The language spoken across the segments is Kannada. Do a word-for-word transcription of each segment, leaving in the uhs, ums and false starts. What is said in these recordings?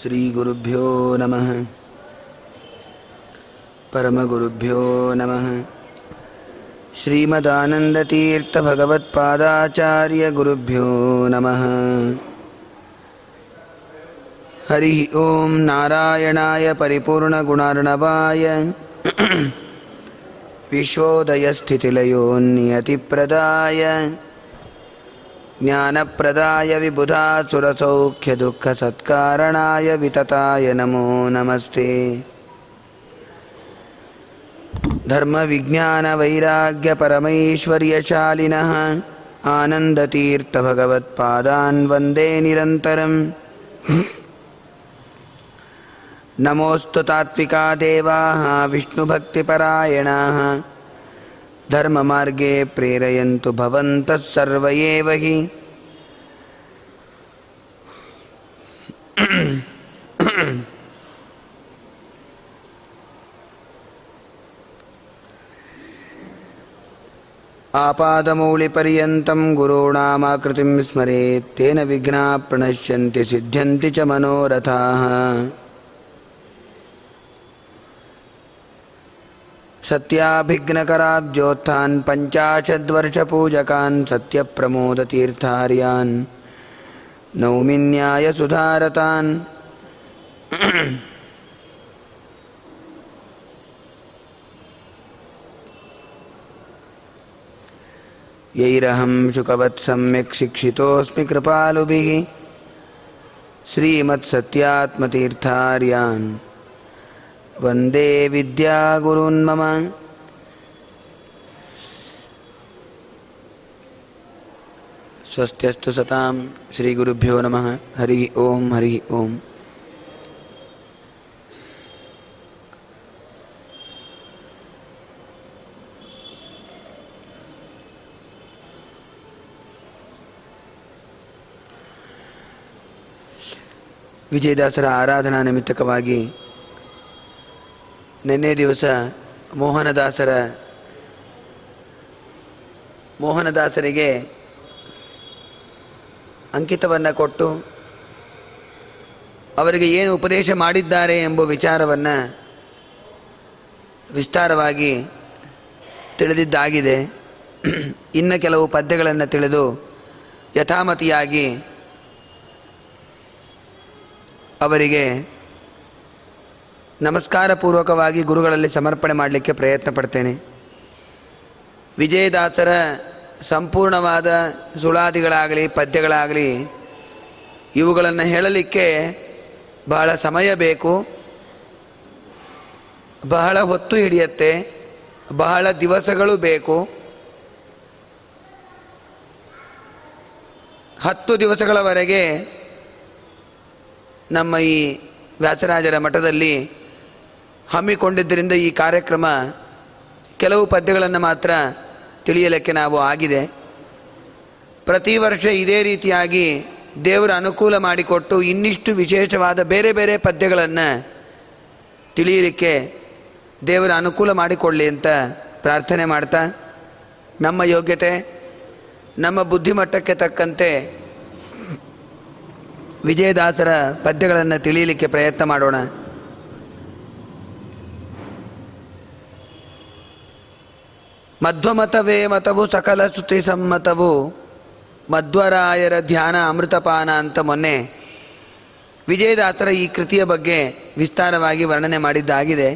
ಶ್ರೀಗುರುಭ್ಯೋ ನಮಃ ಪರಮಗುರುಭ್ಯೋ ನಮಃ ಶ್ರೀಮದಾನಂದ ತೀರ್ಥ ಭಗವತ್ಪಾದಾಚಾರ್ಯ ಗುರುಭ್ಯೋ ನಮಃ ಹರಿ ಓಂ ನಾರಾಯಣಾಯ ಪರಿಪೂರ್ಣಗುಣಾರ್ಣವಾಯ ವಿಶ್ವೋದಯ ಸ್ಥಿತಿಲಯೋ ನಿಯತಿಪ್ರದಾಯ ಜ್ಞಾನಪ್ರದಾಯ ವಿಬುಧಾಸುರಸೌಖ್ಯದುಃಖಸತ್ಕಾರಣಾಯ ವಿತತಾಯ ನಮೋ ನಮಸ್ತೆ. ಧರ್ಮವಿಜ್ಞಾನವೈರಾಗ್ಯಪರಮೈಶ್ವರ್ಯಶಾಲಿನಃ ಆನಂದತೀರ್ಥಭಗವತ್ಪಾದಾನ್ ವಂದೇ ನಿರಂತರಂ. ನಮೋಸ್ತು ತಾತ್ವಿಕಾ ದೇವಾಃ ವಿಷ್ಣುಭಕ್ತಿಪರಾಯಣಾಃ ಧರ್ಮಮಾರ್ಗೇ ಪ್ರೇರಯಂತು ಭವಂತಃ ಸರ್ವಯೇವ ಹಿ. ಆಪಾದಮೌಳಿಪರ್ಯಂತಂ ಗುರುಣಾಮಾಕೃತಿಂ ಸ್ಮರೇತ್ ತೇನ ವಿಘ್ನಾಃ ಪ್ರಣಶ್ಯಂತಿ ಸಿದ್ಧ್ಯಂತಿ ಚ ಮನೋರಥಾಃ. ಸತ್ಯಾಭಿಘ್ನಕರಾಬ್ಜೋತ್ಥಾನ್ ಪಂಚಾಶದ್ವರ್ಷಪೂಜಕಾನ್ ಸತ್ಯಪ್ರಮೋದತೀರ್ಥಾರ್ಯಾನ್ ನೌಮಿ ನ್ಯಾಯಸುಧಾರತಾನ್. ಯೈರಹಂ ಶುಕವತ್ ಸಮ್ಯಕ್ ಶಿಕ್ಷಿತೋಸ್ಮಿ ಕೃಪಾಲುಭಿಃ ಶ್ರೀಮತ್ಸತ್ಯಾತ್ಮತೀರ್ಥಾರ್ಯಾನ್ ವಂದೇ ವಿದ್ಯಾಗುರುನ್ ಮಮ. ಸ್ವಸ್ತ್ಯಸ್ತು ಸತಾಂ. ಶ್ರೀ ಗುರುಭ್ಯೋ ನಮಃ. ಹರಿ ಓಂ ಹರಿ ಓಂ. ವಿಜಯದಾಸರ ಆರಾಧನಾ ನಿಮಿತ್ತಕವಾಗಿ ನಿನ್ನೆ ದಿವಸ ಮೋಹನದಾಸರ ಮೋಹನದಾಸರಿಗೆ ಅಂಕಿತವನ್ನು ಕೊಟ್ಟು ಅವರಿಗೆ ಏನು ಉಪದೇಶ ಮಾಡಿದ್ದಾರೆ ಎಂಬ ವಿಚಾರವನ್ನು ವಿಸ್ತಾರವಾಗಿ ತಿಳಿದಿದ್ದಾಗಿದೆ. ಇನ್ನು ಕೆಲವು ಪದ್ಯಗಳನ್ನು ತಿಳಿದು ಯಥಾಮತಿಯಾಗಿ ಅವರಿಗೆ ನಮಸ್ಕಾರ ಪೂರ್ವಕವಾಗಿ ಗುರುಗಳಲ್ಲಿ ಸಮರ್ಪಣೆ ಮಾಡಲಿಕ್ಕೆ ಪ್ರಯತ್ನ ಪಡ್ತೇನೆ. ವಿಜಯದಾಸರ ಸಂಪೂರ್ಣವಾದ ಸುಳಾದಿಗಳಾಗಲಿ ಪದ್ಯಗಳಾಗಲಿ ಇವುಗಳನ್ನು ಹೇಳಲಿಕ್ಕೆ ಬಹಳ ಸಮಯ ಬೇಕು, ಬಹಳ ಹೊತ್ತು ಹಿಡಿಯುತ್ತೆ, ಬಹಳ ದಿವಸಗಳು ಬೇಕು. ಹತ್ತು ದಿವಸಗಳವರೆಗೆ ನಮ್ಮ ಈ ವ್ಯಾಸರಾಜರ ಮಠದಲ್ಲಿ ಹಮ್ಮಿಕೊಂಡಿದ್ದರಿಂದ ಈ ಕಾರ್ಯಕ್ರಮ ಕೆಲವು ಪದ್ಯಗಳನ್ನು ಮಾತ್ರ ತಿಳಿಯಲಿಕ್ಕೆ ನಾವು ಆಗಿದೆ. ಪ್ರತಿ ವರ್ಷ ಇದೇ ರೀತಿಯಾಗಿ ದೇವರ ಅನುಕೂಲ ಮಾಡಿಕೊಟ್ಟು ಇನ್ನಿಷ್ಟು ವಿಶೇಷವಾದ ಬೇರೆ ಬೇರೆ ಪದ್ಯಗಳನ್ನು ತಿಳಿಯಲಿಕ್ಕೆ ದೇವರ ಅನುಕೂಲ ಮಾಡಿಕೊಳ್ಳಿ ಅಂತ ಪ್ರಾರ್ಥನೆ ಮಾಡ್ತಾ, ನಮ್ಮ ಯೋಗ್ಯತೆ ನಮ್ಮ ಬುದ್ಧಿಮಟ್ಟಕ್ಕೆ ತಕ್ಕಂತೆ ವಿಜಯದಾಸರ ಪದ್ಯಗಳನ್ನು ತಿಳಿಯಲಿಕ್ಕೆ ಪ್ರಯತ್ನ ಮಾಡೋಣ. ಮಧ್ವಮತವೇ ಮತವು ಸಕಲ ಸ್ತುತಿ ಸಮ್ಮತವು ಮಧ್ವರಾಯರ ಧ್ಯಾನ ಅಮೃತಪಾನ ಅಂತ ಮೊನ್ನೆ ವಿಜಯದಾಸರ ಈ ಕೃತಿಯ ಬಗ್ಗೆ ವಿಸ್ತಾರವಾಗಿ ವರ್ಣನೆ ಮಾಡಿದ್ದಾಗಿದೆ.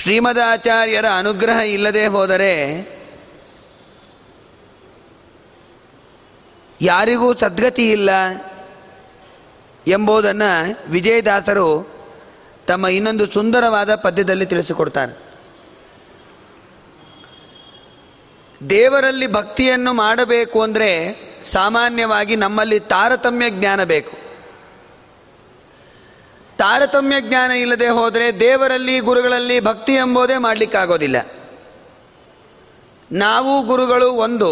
ಶ್ರೀಮದಾಚಾರ್ಯರ ಅನುಗ್ರಹ ಇಲ್ಲದೆ ಹೋದರೆ ಯಾರಿಗೂ ಸದ್ಗತಿ ಇಲ್ಲ ಎಂಬುದನ್ನು ವಿಜಯದಾಸರು ತಮ್ಮ ಇನ್ನೊಂದು ಸುಂದರವಾದ ಪದ್ಯದಲ್ಲಿ ತಿಳಿಸಿಕೊಡ್ತಾರೆ. ದೇವರಲ್ಲಿ ಭಕ್ತಿಯನ್ನು ಮಾಡಬೇಕು ಅಂದರೆ ಸಾಮಾನ್ಯವಾಗಿ ನಮ್ಮಲ್ಲಿ ತಾರತಮ್ಯ ಜ್ಞಾನ ಬೇಕು. ತಾರತಮ್ಯ ಜ್ಞಾನ ಇಲ್ಲದೆ ಹೋದರೆ ದೇವರಲ್ಲಿ ಗುರುಗಳಲ್ಲಿ ಭಕ್ತಿ ಎಂಬುದೇ ಮಾಡಲಿಕ್ಕಾಗೋದಿಲ್ಲ. ನಾವು ಗುರುಗಳು ಒಂದು,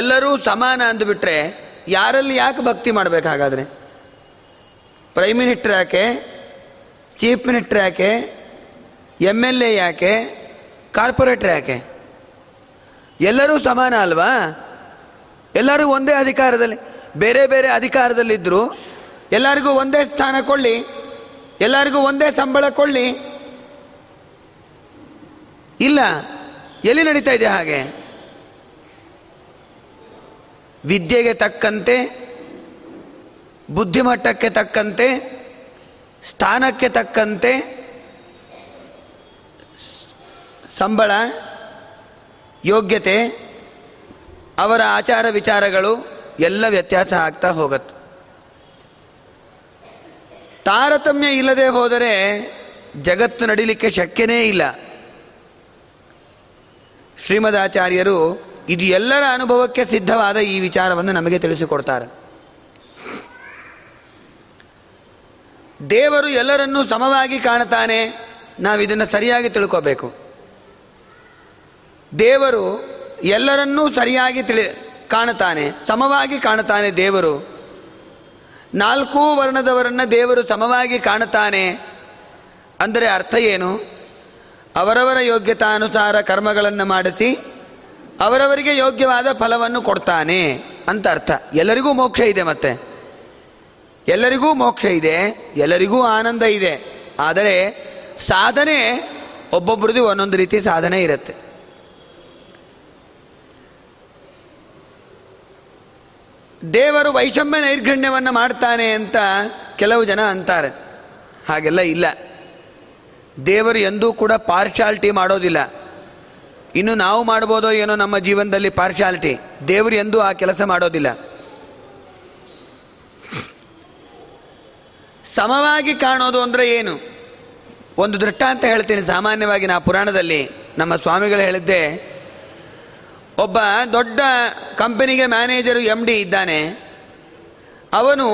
ಎಲ್ಲರೂ ಸಮಾನ ಅಂದುಬಿಟ್ರೆ ಯಾರಲ್ಲಿ ಯಾಕೆ ಭಕ್ತಿ ಮಾಡಬೇಕಾಗಾದರೆ? ಪ್ರೈಮ್ ಮಿನಿಸ್ಟರ್ ಯಾಕೆ, ಚೀಫ್ ಮಿನಿಸ್ಟರ್ ಯಾಕೆ, ಎಮ್ ಎಲ್ ಎ ಯಾಕೆ, ಕಾರ್ಪೊರೇಟರ್ ಯಾಕೆ? ಎಲ್ಲರೂ ಸಮಾನ ಅಲ್ವಾ? ಎಲ್ಲರೂ ಒಂದೇ ಅಧಿಕಾರದಲ್ಲಿ, ಬೇರೆ ಬೇರೆ ಅಧಿಕಾರದಲ್ಲಿದ್ದರೂ ಎಲ್ಲರಿಗೂ ಒಂದೇ ಸ್ಥಾನ ಕೊಡ್ಲಿ, ಎಲ್ಲರಿಗೂ ಒಂದೇ ಸಂಬಳ ಕೊಡ್ಲಿ, ಇಲ್ಲ. ಎಲ್ಲಿ ನಡೀತಾ ಇದೆ ಹಾಗೆ? ವಿದ್ಯೆಗೆ ತಕ್ಕಂತೆ, ಬುದ್ಧಿಮಟ್ಟಕ್ಕೆ ತಕ್ಕಂತೆ, ಸ್ಥಾನಕ್ಕೆ ತಕ್ಕಂತೆ ಸಂಬಳ, ಯೋಗ್ಯತೆ, ಅವರ ಆಚಾರ ವಿಚಾರಗಳು ಎಲ್ಲ ವ್ಯತ್ಯಾಸ ಆಗ್ತಾ ಹೋಗುತ್ತೆ. ತಾರತಮ್ಯ ಇಲ್ಲದೆ ಹೋದರೆ ಜಗತ್ತು ನಡೀಲಿಕ್ಕೆ ಶಕ್ಯನೇ ಇಲ್ಲ. ಶ್ರೀಮದಾಚಾರ್ಯರು ಇದು ಎಲ್ಲರ ಅನುಭವಕ್ಕೆ ಸಿದ್ಧವಾದ ಈ ವಿಚಾರವನ್ನು ನಮಗೆ ತಿಳಿಸಿಕೊಡ್ತಾರೆ. ದೇವರು ಎಲ್ಲರನ್ನೂ ಸಮವಾಗಿ ಕಾಣುತ್ತಾನೆ, ನಾವಿದನ್ನು ಸರಿಯಾಗಿ ತಿಳ್ಕೋಬೇಕು. ದೇವರು ಎಲ್ಲರನ್ನೂ ಸರಿಯಾಗಿ ತಿಳಿ ಕಾಣುತ್ತಾನೆ, ಸಮವಾಗಿ ಕಾಣುತ್ತಾನೆ. ದೇವರು ನಾಲ್ಕೂ ವರ್ಣದವರನ್ನು ದೇವರು ಸಮವಾಗಿ ಕಾಣುತ್ತಾನೆ ಅಂದರೆ ಅರ್ಥ ಏನು? ಅವರವರ ಯೋಗ್ಯತಾನುಸಾರ ಕರ್ಮಗಳನ್ನು ಮಾಡಿಸಿ ಅವರವರಿಗೆ ಯೋಗ್ಯವಾದ ಫಲವನ್ನು ಕೊಡ್ತಾನೆ ಅಂತ ಅರ್ಥ. ಎಲ್ಲರಿಗೂ ಮೋಕ್ಷ ಇದೆ, ಮತ್ತೆ ಎಲ್ಲರಿಗೂ ಮೋಕ್ಷ ಇದೆ, ಎಲ್ಲರಿಗೂ ಆನಂದ ಇದೆ. ಆದರೆ ಸಾಧನೆ ಒಬ್ಬೊಬ್ಬರದ್ದು ಒಂದೊಂದು ರೀತಿ ಸಾಧನೆ ಇರುತ್ತೆ. ದೇವರು ವೈಷಮ್ಯ ನೈರ್ಘಣ್ಯವನ್ನು ಮಾಡ್ತಾನೆ ಅಂತ ಕೆಲವು ಜನ ಅಂತಾರೆ. ಹಾಗೆಲ್ಲ ಇಲ್ಲ, ದೇವರು ಎಂದೂ ಕೂಡ ಪಾರ್ಶಾಲಿಟಿ ಮಾಡೋದಿಲ್ಲ. ಇನ್ನು ನಾವು ಮಾಡ್ಬೋದೋ ಏನೋ ನಮ್ಮ ಜೀವನದಲ್ಲಿ ಪಾರ್ಶಾಲಿಟಿ, ದೇವರು ಎಂದೂ ಆ ಕೆಲಸ ಮಾಡೋದಿಲ್ಲ. ಸಮವಾಗಿ ಕಾಣೋದು ಅಂದರೆ ಏನು? ಒಂದು ದೃಷ್ಟಾಂತ ಹೇಳ್ತೀನಿ. ಸಾಮಾನ್ಯವಾಗಿ ನಾ ಪುರಾಣದಲ್ಲಿ ನಮ್ಮ ಸ್ವಾಮಿಗಳು ಹೇಳಿದ್ದೆ, ಒಬ್ಬ ದೊಡ್ಡ ಕಂಪನಿಗೆ ಮ್ಯಾನೇಜರು ಎಮ್ ಡಿ ಇದ್ದಾನೆ. ಅವನು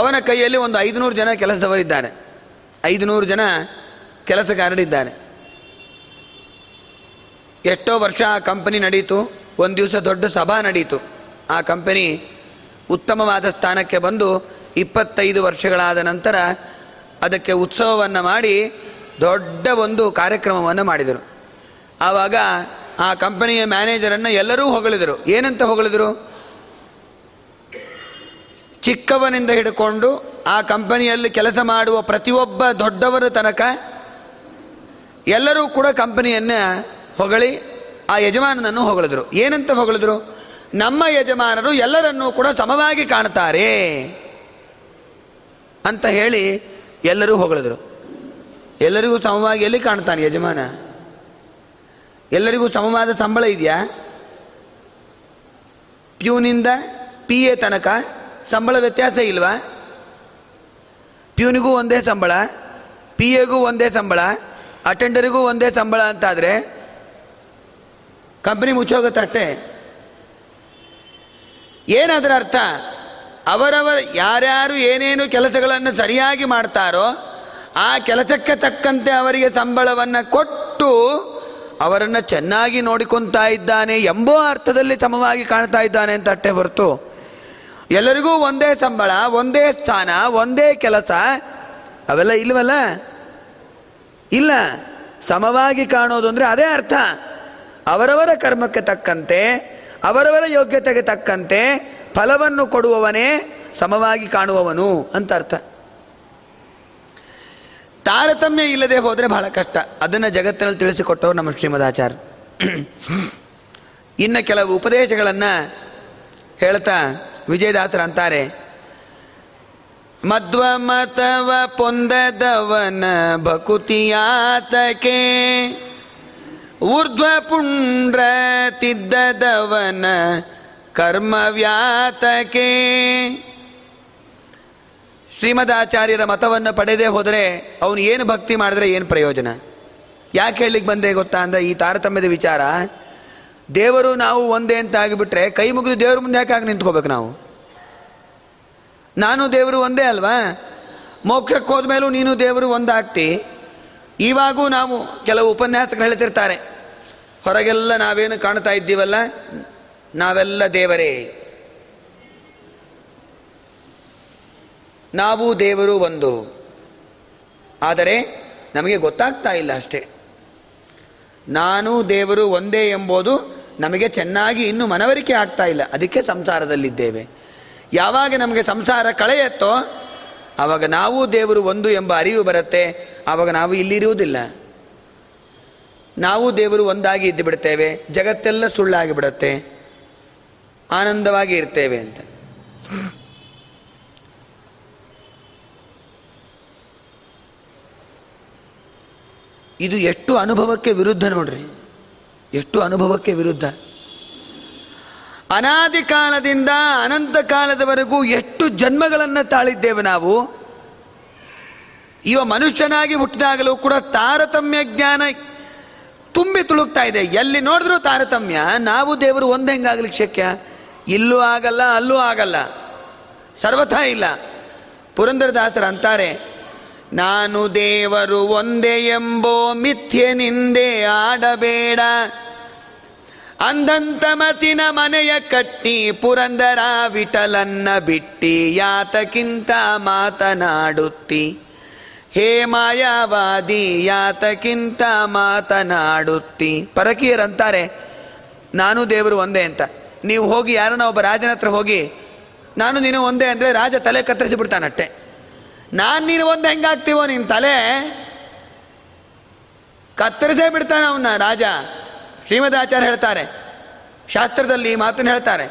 ಅವನ ಕೈಯಲ್ಲಿ ಒಂದು ಐದುನೂರು ಜನ ಕೆಲಸದವರಿದ್ದಾರೆ, ಐದುನೂರು ಜನ ಕೆಲಸಗಾರರಿದ್ದಾರೆ. ಎಷ್ಟೋ ವರ್ಷ ಆ ಕಂಪನಿ ನಡೀತು. ಒಂದು ದಿವಸ ದೊಡ್ಡ ಸಭಾ ನಡೀತು. ಆ ಕಂಪನಿ ಉತ್ತಮವಾದ ಸ್ಥಾನಕ್ಕೆ ಬಂದು ಇಪ್ಪತ್ತೈದು ವರ್ಷಗಳಾದ ನಂತರ ಅದಕ್ಕೆ ಉತ್ಸವವನ್ನು ಮಾಡಿ ದೊಡ್ಡ ಒಂದು ಕಾರ್ಯಕ್ರಮವನ್ನು ಮಾಡಿದರು. ಆವಾಗ ಆ ಕಂಪನಿಯ ಮ್ಯಾನೇಜರನ್ನು ಎಲ್ಲರೂ ಹೊಗಳಿದರು. ಏನಂತ ಹೊಗಳಿದರು? ಚಿಕ್ಕವನಿಂದ ಹಿಡ್ಕೊಂಡು ಆ ಕಂಪನಿಯಲ್ಲಿ ಕೆಲಸ ಮಾಡುವ ಪ್ರತಿಯೊಬ್ಬ ದೊಡ್ಡವರ ತನಕ ಎಲ್ಲರೂ ಕೂಡ ಕಂಪನಿಯನ್ನು ಹೊಗಳಿ ಆ ಯಜಮಾನನನ್ನು ಹೊಗಳಿದರು. ಏನಂತ ಹೊಗಳಿದರು? ನಮ್ಮ ಯಜಮಾನರು ಎಲ್ಲರನ್ನೂ ಕೂಡ ಸಮವಾಗಿ ಕಾಣ್ತಾರೆ ಅಂತ ಹೇಳಿ ಎಲ್ಲರೂ ಹೊಗಳಿದರು. ಎಲ್ಲರಿಗೂ ಸಮವಾಗಿ ಎಲ್ಲಿ ಕಾಣ್ತಾನೆ ಯಜಮಾನ? ಎಲ್ಲರಿಗೂ ಸಮವಾದ ಸಂಬಳ ಇದೆಯಾ? ಪ್ಯೂನಿಂದ ಪಿ ಎ ತನಕ ಸಂಬಳ ವ್ಯತ್ಯಾಸ ಇಲ್ವಾ? ಪ್ಯೂನಿಗೂ ಒಂದೇ ಸಂಬಳ, ಪಿ ಎಗೂ ಒಂದೇ ಸಂಬಳ, ಅಟೆಂಡರಿಗೂ ಒಂದೇ ಸಂಬಳ ಅಂತಾದರೆ ಕಂಪನಿ ಮುಚ್ಚೋಗತ್ತಷ್ಟೇ. ಏನಾದರೂ ಅರ್ಥ? ಅವರವರ ಯಾರ್ಯಾರು ಏನೇನು ಕೆಲಸಗಳನ್ನು ಸರಿಯಾಗಿ ಮಾಡ್ತಾರೋ ಆ ಕೆಲಸಕ್ಕೆ ತಕ್ಕಂತೆ ಅವರಿಗೆ ಸಂಬಳವನ್ನು ಕೊಟ್ಟು ಅವರನ್ನು ಚೆನ್ನಾಗಿ ನೋಡಿಕೊಳ್ತಾ ಇದ್ದಾನೆ ಎಂಬೋ ಅರ್ಥದಲ್ಲಿ ಸಮವಾಗಿ ಕಾಣ್ತಾ ಇದ್ದಾನೆ ಅಂತ ಅಷ್ಟೇ ಹೊರತು ಎಲ್ಲರಿಗೂ ಒಂದೇ ಸಂಬಳ, ಒಂದೇ ಸ್ಥಾನ, ಒಂದೇ ಕೆಲಸ ಅವೆಲ್ಲ ಇಲ್ವಲ್ಲ? ಇಲ್ಲ. ಸಮವಾಗಿ ಕಾಣೋದು ಅಂದರೆ ಅದೇ ಅರ್ಥ. ಅವರವರ ಕರ್ಮಕ್ಕೆ ತಕ್ಕಂತೆ, ಅವರವರ ಯೋಗ್ಯತೆಗೆ ತಕ್ಕಂತೆ ಫಲವನ್ನು ಕೊಡುವವನೇ ಸಮವಾಗಿ ಕಾಣುವವನು ಅಂತ ಅರ್ಥ. ತಾರತಮ್ಯ ಇಲ್ಲದೆ ಹೋದರೆ ಬಹಳ ಕಷ್ಟ. ಅದನ್ನು ಜಗತ್ತಿನಲ್ಲಿ ತಿಳಿಸಿಕೊಟ್ಟವರು ನಮ್ಮ ಶ್ರೀಮದಾಚಾರ್ಯ. ಇನ್ನು ಕೆಲವು ಉಪದೇಶಗಳನ್ನು ಹೇಳ್ತಾ ವಿಜಯದಾಸರು ಅಂತಾರೆ: ಮಧ್ವ ಮತವ ಪೊಂದದವನ ಭಕುತಿಯಾತಕೆ, ಊರ್ಧ್ವ ಪುಂಡ್ರ ತಿದ್ದದವನ ಕರ್ಮವ್ಯಾತಕೆ. ಶ್ರೀಮದಾಚಾರ್ಯರ ಮತವನ್ನು ಪಡೆದೇ ಹೋದರೆ ಅವನು ಏನು ಭಕ್ತಿ ಮಾಡಿದ್ರೆ ಏನು ಪ್ರಯೋಜನ? ಯಾಕೆ ಹೇಳಲಿಕ್ಕೆ ಬಂದೆ ಗೊತ್ತಾ ಅಂದರೆ, ಈ ತಾರತಮ್ಯದ ವಿಚಾರ. ದೇವರು ನಾವು ಒಂದೇ ಅಂತ ಆಗಿಬಿಟ್ರೆ ಕೈ ಮುಗಿದು ದೇವ್ರ ಮುಂದೆ ಯಾಕಾಗಿ ನಿಂತ್ಕೋಬೇಕು ನಾವು? ನಾನು ದೇವರು ಒಂದೇ ಅಲ್ವಾ? ಮೋಕ್ಷಕ್ಕೆ ಹೋದ್ಮೇಲೂ ನೀನು ದೇವರು ಒಂದಾಗ್ತಿ. ಇವಾಗೂ ನಾವು ಕೆಲವು ಉಪನ್ಯಾಸಕರು ಹೇಳ್ತಿರ್ತಾರೆ, ಹೊರಗೆಲ್ಲ ನಾವೇನು ಕಾಣ್ತಾ ಇದ್ದೀವಲ್ಲ ನಾವೆಲ್ಲ ದೇವರೇ, ನಾವು ದೇವರು ಒಂದು. ಆದರೆ ನಮಗೆ ಗೊತ್ತಾಗ್ತಾ ಇಲ್ಲ ಅಷ್ಟೇ. ನಾನು ದೇವರು ಒಂದೇ ಎಂಬುದು ನಮಗೆ ಚೆನ್ನಾಗಿ ಇನ್ನೂ ಮನವರಿಕೆ ಆಗ್ತಾ ಇಲ್ಲ. ಅದಕ್ಕೆ ಸಂಸಾರದಲ್ಲಿದ್ದೇವೆ. ಯಾವಾಗ ನಮಗೆ ಸಂಸಾರ ಕಳೆಯತ್ತೋ ಆವಾಗ ನಾವು ದೇವರು ಒಂದು ಎಂಬ ಅರಿವು ಬರುತ್ತೆ. ಆವಾಗ ನಾವು ಇಲ್ಲಿರುವುದಿಲ್ಲ, ನಾವು ದೇವರು ಒಂದಾಗಿ ಇದ್ದು ಬಿಡ್ತೇವೆ, ಜಗತ್ತೆಲ್ಲ ಸುಳ್ಳಾಗಿ ಬಿಡುತ್ತೆ, ಆನಂದವಾಗಿ ಇರ್ತೇವೆ ಅಂತ. ಇದು ಎಷ್ಟು ಅನುಭವಕ್ಕೆ ವಿರುದ್ಧ ನೋಡ್ರಿ, ಎಷ್ಟು ಅನುಭವಕ್ಕೆ ವಿರುದ್ಧ. ಅನಾದಿ ಕಾಲದಿಂದ ಅನಂತ ಕಾಲದವರೆಗೂ ಎಷ್ಟು ಜನ್ಮಗಳನ್ನು ತಾಳಿದ್ದೇವೆ ನಾವು. ಇವ ಮನುಷ್ಯನಾಗಿ ಹುಟ್ಟಿದಾಗಲೂ ಕೂಡ ತಾರತಮ್ಯ ಜ್ಞಾನ ತುಂಬಿ ತುಳುಕ್ತಾ ಇದೆ. ಎಲ್ಲಿ ನೋಡಿದ್ರೂ ತಾರತಮ್ಯ. ನಾವು ದೇವರು ಒಂದು ಹೆಂಗಾಗ್ಲಿಕ್ಕೆ ಶಕ್ಯ? ಇಲ್ಲೂ ಆಗಲ್ಲ, ಅಲ್ಲೂ ಆಗಲ್ಲ, ಸರ್ವಥಾ ಇಲ್ಲ. ಪುರಂದರದಾಸರು ಅಂತಾರೆ, ನಾನು ದೇವರು ಒಂದೇ ಎಂಬೋ ಮಿಥ್ಯೆ ನಿಂದೆ ಆಡಬೇಡ, ಅಂಧಂತ ಮತಿನ ಮನೆಯ ಕಟ್ಟಿ ಪುರಂದರ ವಿಠಲನ್ನ ಬಿಟ್ಟಿ ಯಾತಕ್ಕಿಂತ ಮಾತನಾಡುತ್ತಿ, ಹೇ ಮಾಯಾವಾದಿ ಯಾತಕ್ಕಿಂತ ಮಾತನಾಡುತ್ತಿ. ಪರಕೀಯರಂತಾರೆ ನಾನು ದೇವರು ಒಂದೇ ಅಂತ. ನೀವು ಹೋಗಿ ಯಾರನ್ನ ಒಬ್ಬ ರಾಜನ ಹತ್ರ ಹೋಗಿ ನಾನು ನೀನು ಒಂದೇ ಅಂದರೆ ರಾಜ ತಲೆ ಕತ್ತರಿಸಿ ಬಿಡ್ತಾನಟ್ಟೆ. ನಾನು ನೀನು ಒಂದು ಹೆಂಗಾಗ್ತೀವೋ ನಿನ್ನ ತಲೆ ಕತ್ತರಿಸೇ ಬಿಡ್ತಾನೆ ಅವನ್ನ ರಾಜ. ಶ್ರೀಮದಾಚಾರ್ಯ ಹೇಳ್ತಾರೆ, ಶಾಸ್ತ್ರದಲ್ಲಿ ಈ ಮಾತನ್ನು ಹೇಳ್ತಾರೆ,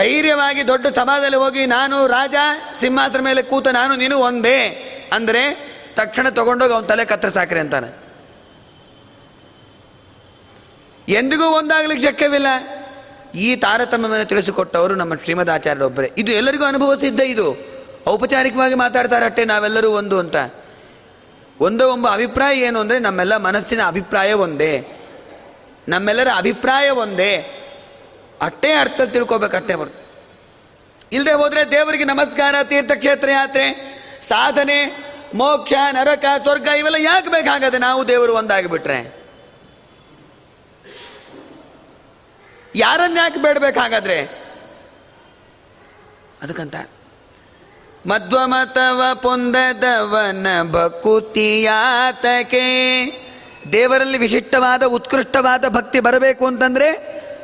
ಧೈರ್ಯವಾಗಿ ದೊಡ್ಡ ಸಭಾದಲ್ಲಿ ಹೋಗಿ ನಾನು ರಾಜ ಸಿಂಹಾಸನ ಮೇಲೆ ಕೂತ ನಾನು ನೀನು ಒಂದೇ ಅಂದರೆ ತಕ್ಷಣ ತಗೊಂಡೋಗಿ ಅವನ ತಲೆ ಕತ್ತರಿಸಾಕ್ರಿ ಅಂತಾನೆ. ಎಂದಿಗೂ ಒಂದಾಗ್ಲಿಕ್ಕೆ ಶಕ್ಯವಿಲ್ಲ. ಈ ತಾರತಮ್ಯವನ್ನು ತಿಳಿಸಿಕೊಟ್ಟವರು ನಮ್ಮ ಶ್ರೀಮದಾಚಾರ್ಯರೊಬ್ಬರೇ. ಇದು ಎಲ್ಲರಿಗೂ ಅನುಭವಿಸಿದ್ದ. ಇದು ಔಪಚಾರಿಕವಾಗಿ ಮಾತಾಡ್ತಾರಷ್ಟೇ ನಾವೆಲ್ಲರೂ ಒಂದು ಅಂತ. ಒಂದೋ ಒಬ್ಬ ಅಭಿಪ್ರಾಯ ಏನು ಅಂದರೆ ನಮ್ಮೆಲ್ಲ ಮನಸ್ಸಿನ ಅಭಿಪ್ರಾಯ ಒಂದೇ, ನಮ್ಮೆಲ್ಲರ ಅಭಿಪ್ರಾಯ ಒಂದೇ ಅಷ್ಟೇ ಅರ್ಥ ತಿಳ್ಕೊಬೇಕಷ್ಟೇ ಹೊರತು. ಇಲ್ಲದೆ ಹೋದರೆ ದೇವರಿಗೆ ನಮಸ್ಕಾರ, ತೀರ್ಥಕ್ಷೇತ್ರ ಯಾತ್ರೆ, ಸಾಧನೆ, ಮೋಕ್ಷ, ನರಕ, ಸ್ವರ್ಗ ಇವೆಲ್ಲ ಯಾಕೆ ಬೇಕಾಗದೆ ನಾವು ದೇವರು ಒಂದಾಗಿಬಿಟ್ರೆ? ಯಾರನ್ಯಾಕೆ ಬೇಡಬೇಕಾಗಾದ್ರೆ? ಅದಕ್ಕಂತ ಮಧ್ವಮತವ ಪೊಂದದವನ ಭಕುತಿಯಾತಕೆ. ದೇವರಲ್ಲಿ ವಿಶಿಷ್ಟವಾದ ಉತ್ಕೃಷ್ಟವಾದ ಭಕ್ತಿ ಬರಬೇಕು ಅಂತಂದರೆ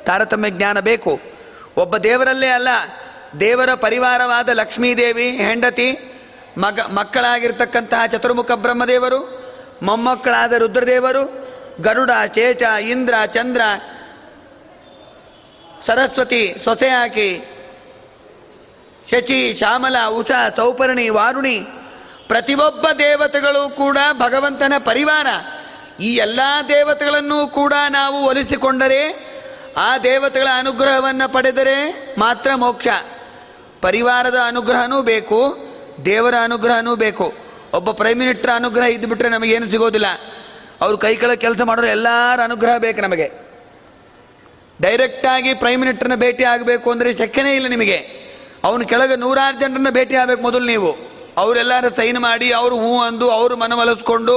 ತಾರತಮ್ಯ ಜ್ಞಾನ ಬೇಕು. ಒಬ್ಬ ದೇವರಲ್ಲೇ ಅಲ್ಲ, ದೇವರ ಪರಿವಾರವಾದ ಲಕ್ಷ್ಮೀದೇವಿ, ಹೆಂಡತಿ, ಮಗ ಮಕ್ಕಳಾಗಿರ್ತಕ್ಕಂತಹ ಚತುರ್ಮುಖ ಬ್ರಹ್ಮದೇವರು, ಮೊಮ್ಮಕ್ಕಳಾದ ರುದ್ರದೇವರು, ಗರುಡ, ಚೇಚ, ಇಂದ್ರ, ಚಂದ್ರ, ಸರಸ್ವತಿ, ಸೊಸೆಯಾಕಿ, ಶಚಿ, ಶ್ಯಾಮಲ, ಉಷಾ, ಸೌಪರ್ಣಿ, ವಾರುಣಿ, ಪ್ರತಿಯೊಬ್ಬ ದೇವತೆಗಳು ಕೂಡ ಭಗವಂತನ ಪರಿವಾರ. ಈ ಎಲ್ಲ ದೇವತೆಗಳನ್ನು ಕೂಡ ನಾವು ಒಲಿಸಿಕೊಂಡರೆ, ಆ ದೇವತೆಗಳ ಅನುಗ್ರಹವನ್ನು ಪಡೆದರೆ ಮಾತ್ರ ಮೋಕ್ಷ. ಪರಿವಾರದ ಅನುಗ್ರಹನೂ ಬೇಕು, ದೇವರ ಅನುಗ್ರಹನೂ ಬೇಕು. ಒಬ್ಬ ಪ್ರೈಮ್ ಮಿನಿಸ್ಟರ್ ಅನುಗ್ರಹ ಇದ್ದುಬಿಟ್ರೆ ನಮಗೇನು ಸಿಗೋದಿಲ್ಲ. ಅವ್ರು ಕೈ ಕೆಳಗೆ ಕೆಲಸ ಮಾಡೋರು ಎಲ್ಲರ ಅನುಗ್ರಹ ಬೇಕು ನಮಗೆ. ಡೈರೆಕ್ಟಾಗಿ ಪ್ರೈಮ್ ಮಿನಿಸ್ಟರ್ನ ಭೇಟಿ ಆಗಬೇಕು ಅಂದರೆ ಶಕ್ಯನೇ ಇಲ್ಲ ನಿಮಗೆ. ಅವನ ಕೆಳಗೆ ನೂರಾರು ಜನರನ್ನ ಭೇಟಿ ಆಗಬೇಕು ಮೊದಲು ನೀವು. ಅವರೆಲ್ಲರೂ ಸೈನ್ ಮಾಡಿ, ಅವರು ಹೂ ಅಂದು, ಅವರು ಮನವೊಲಿಸ್ಕೊಂಡು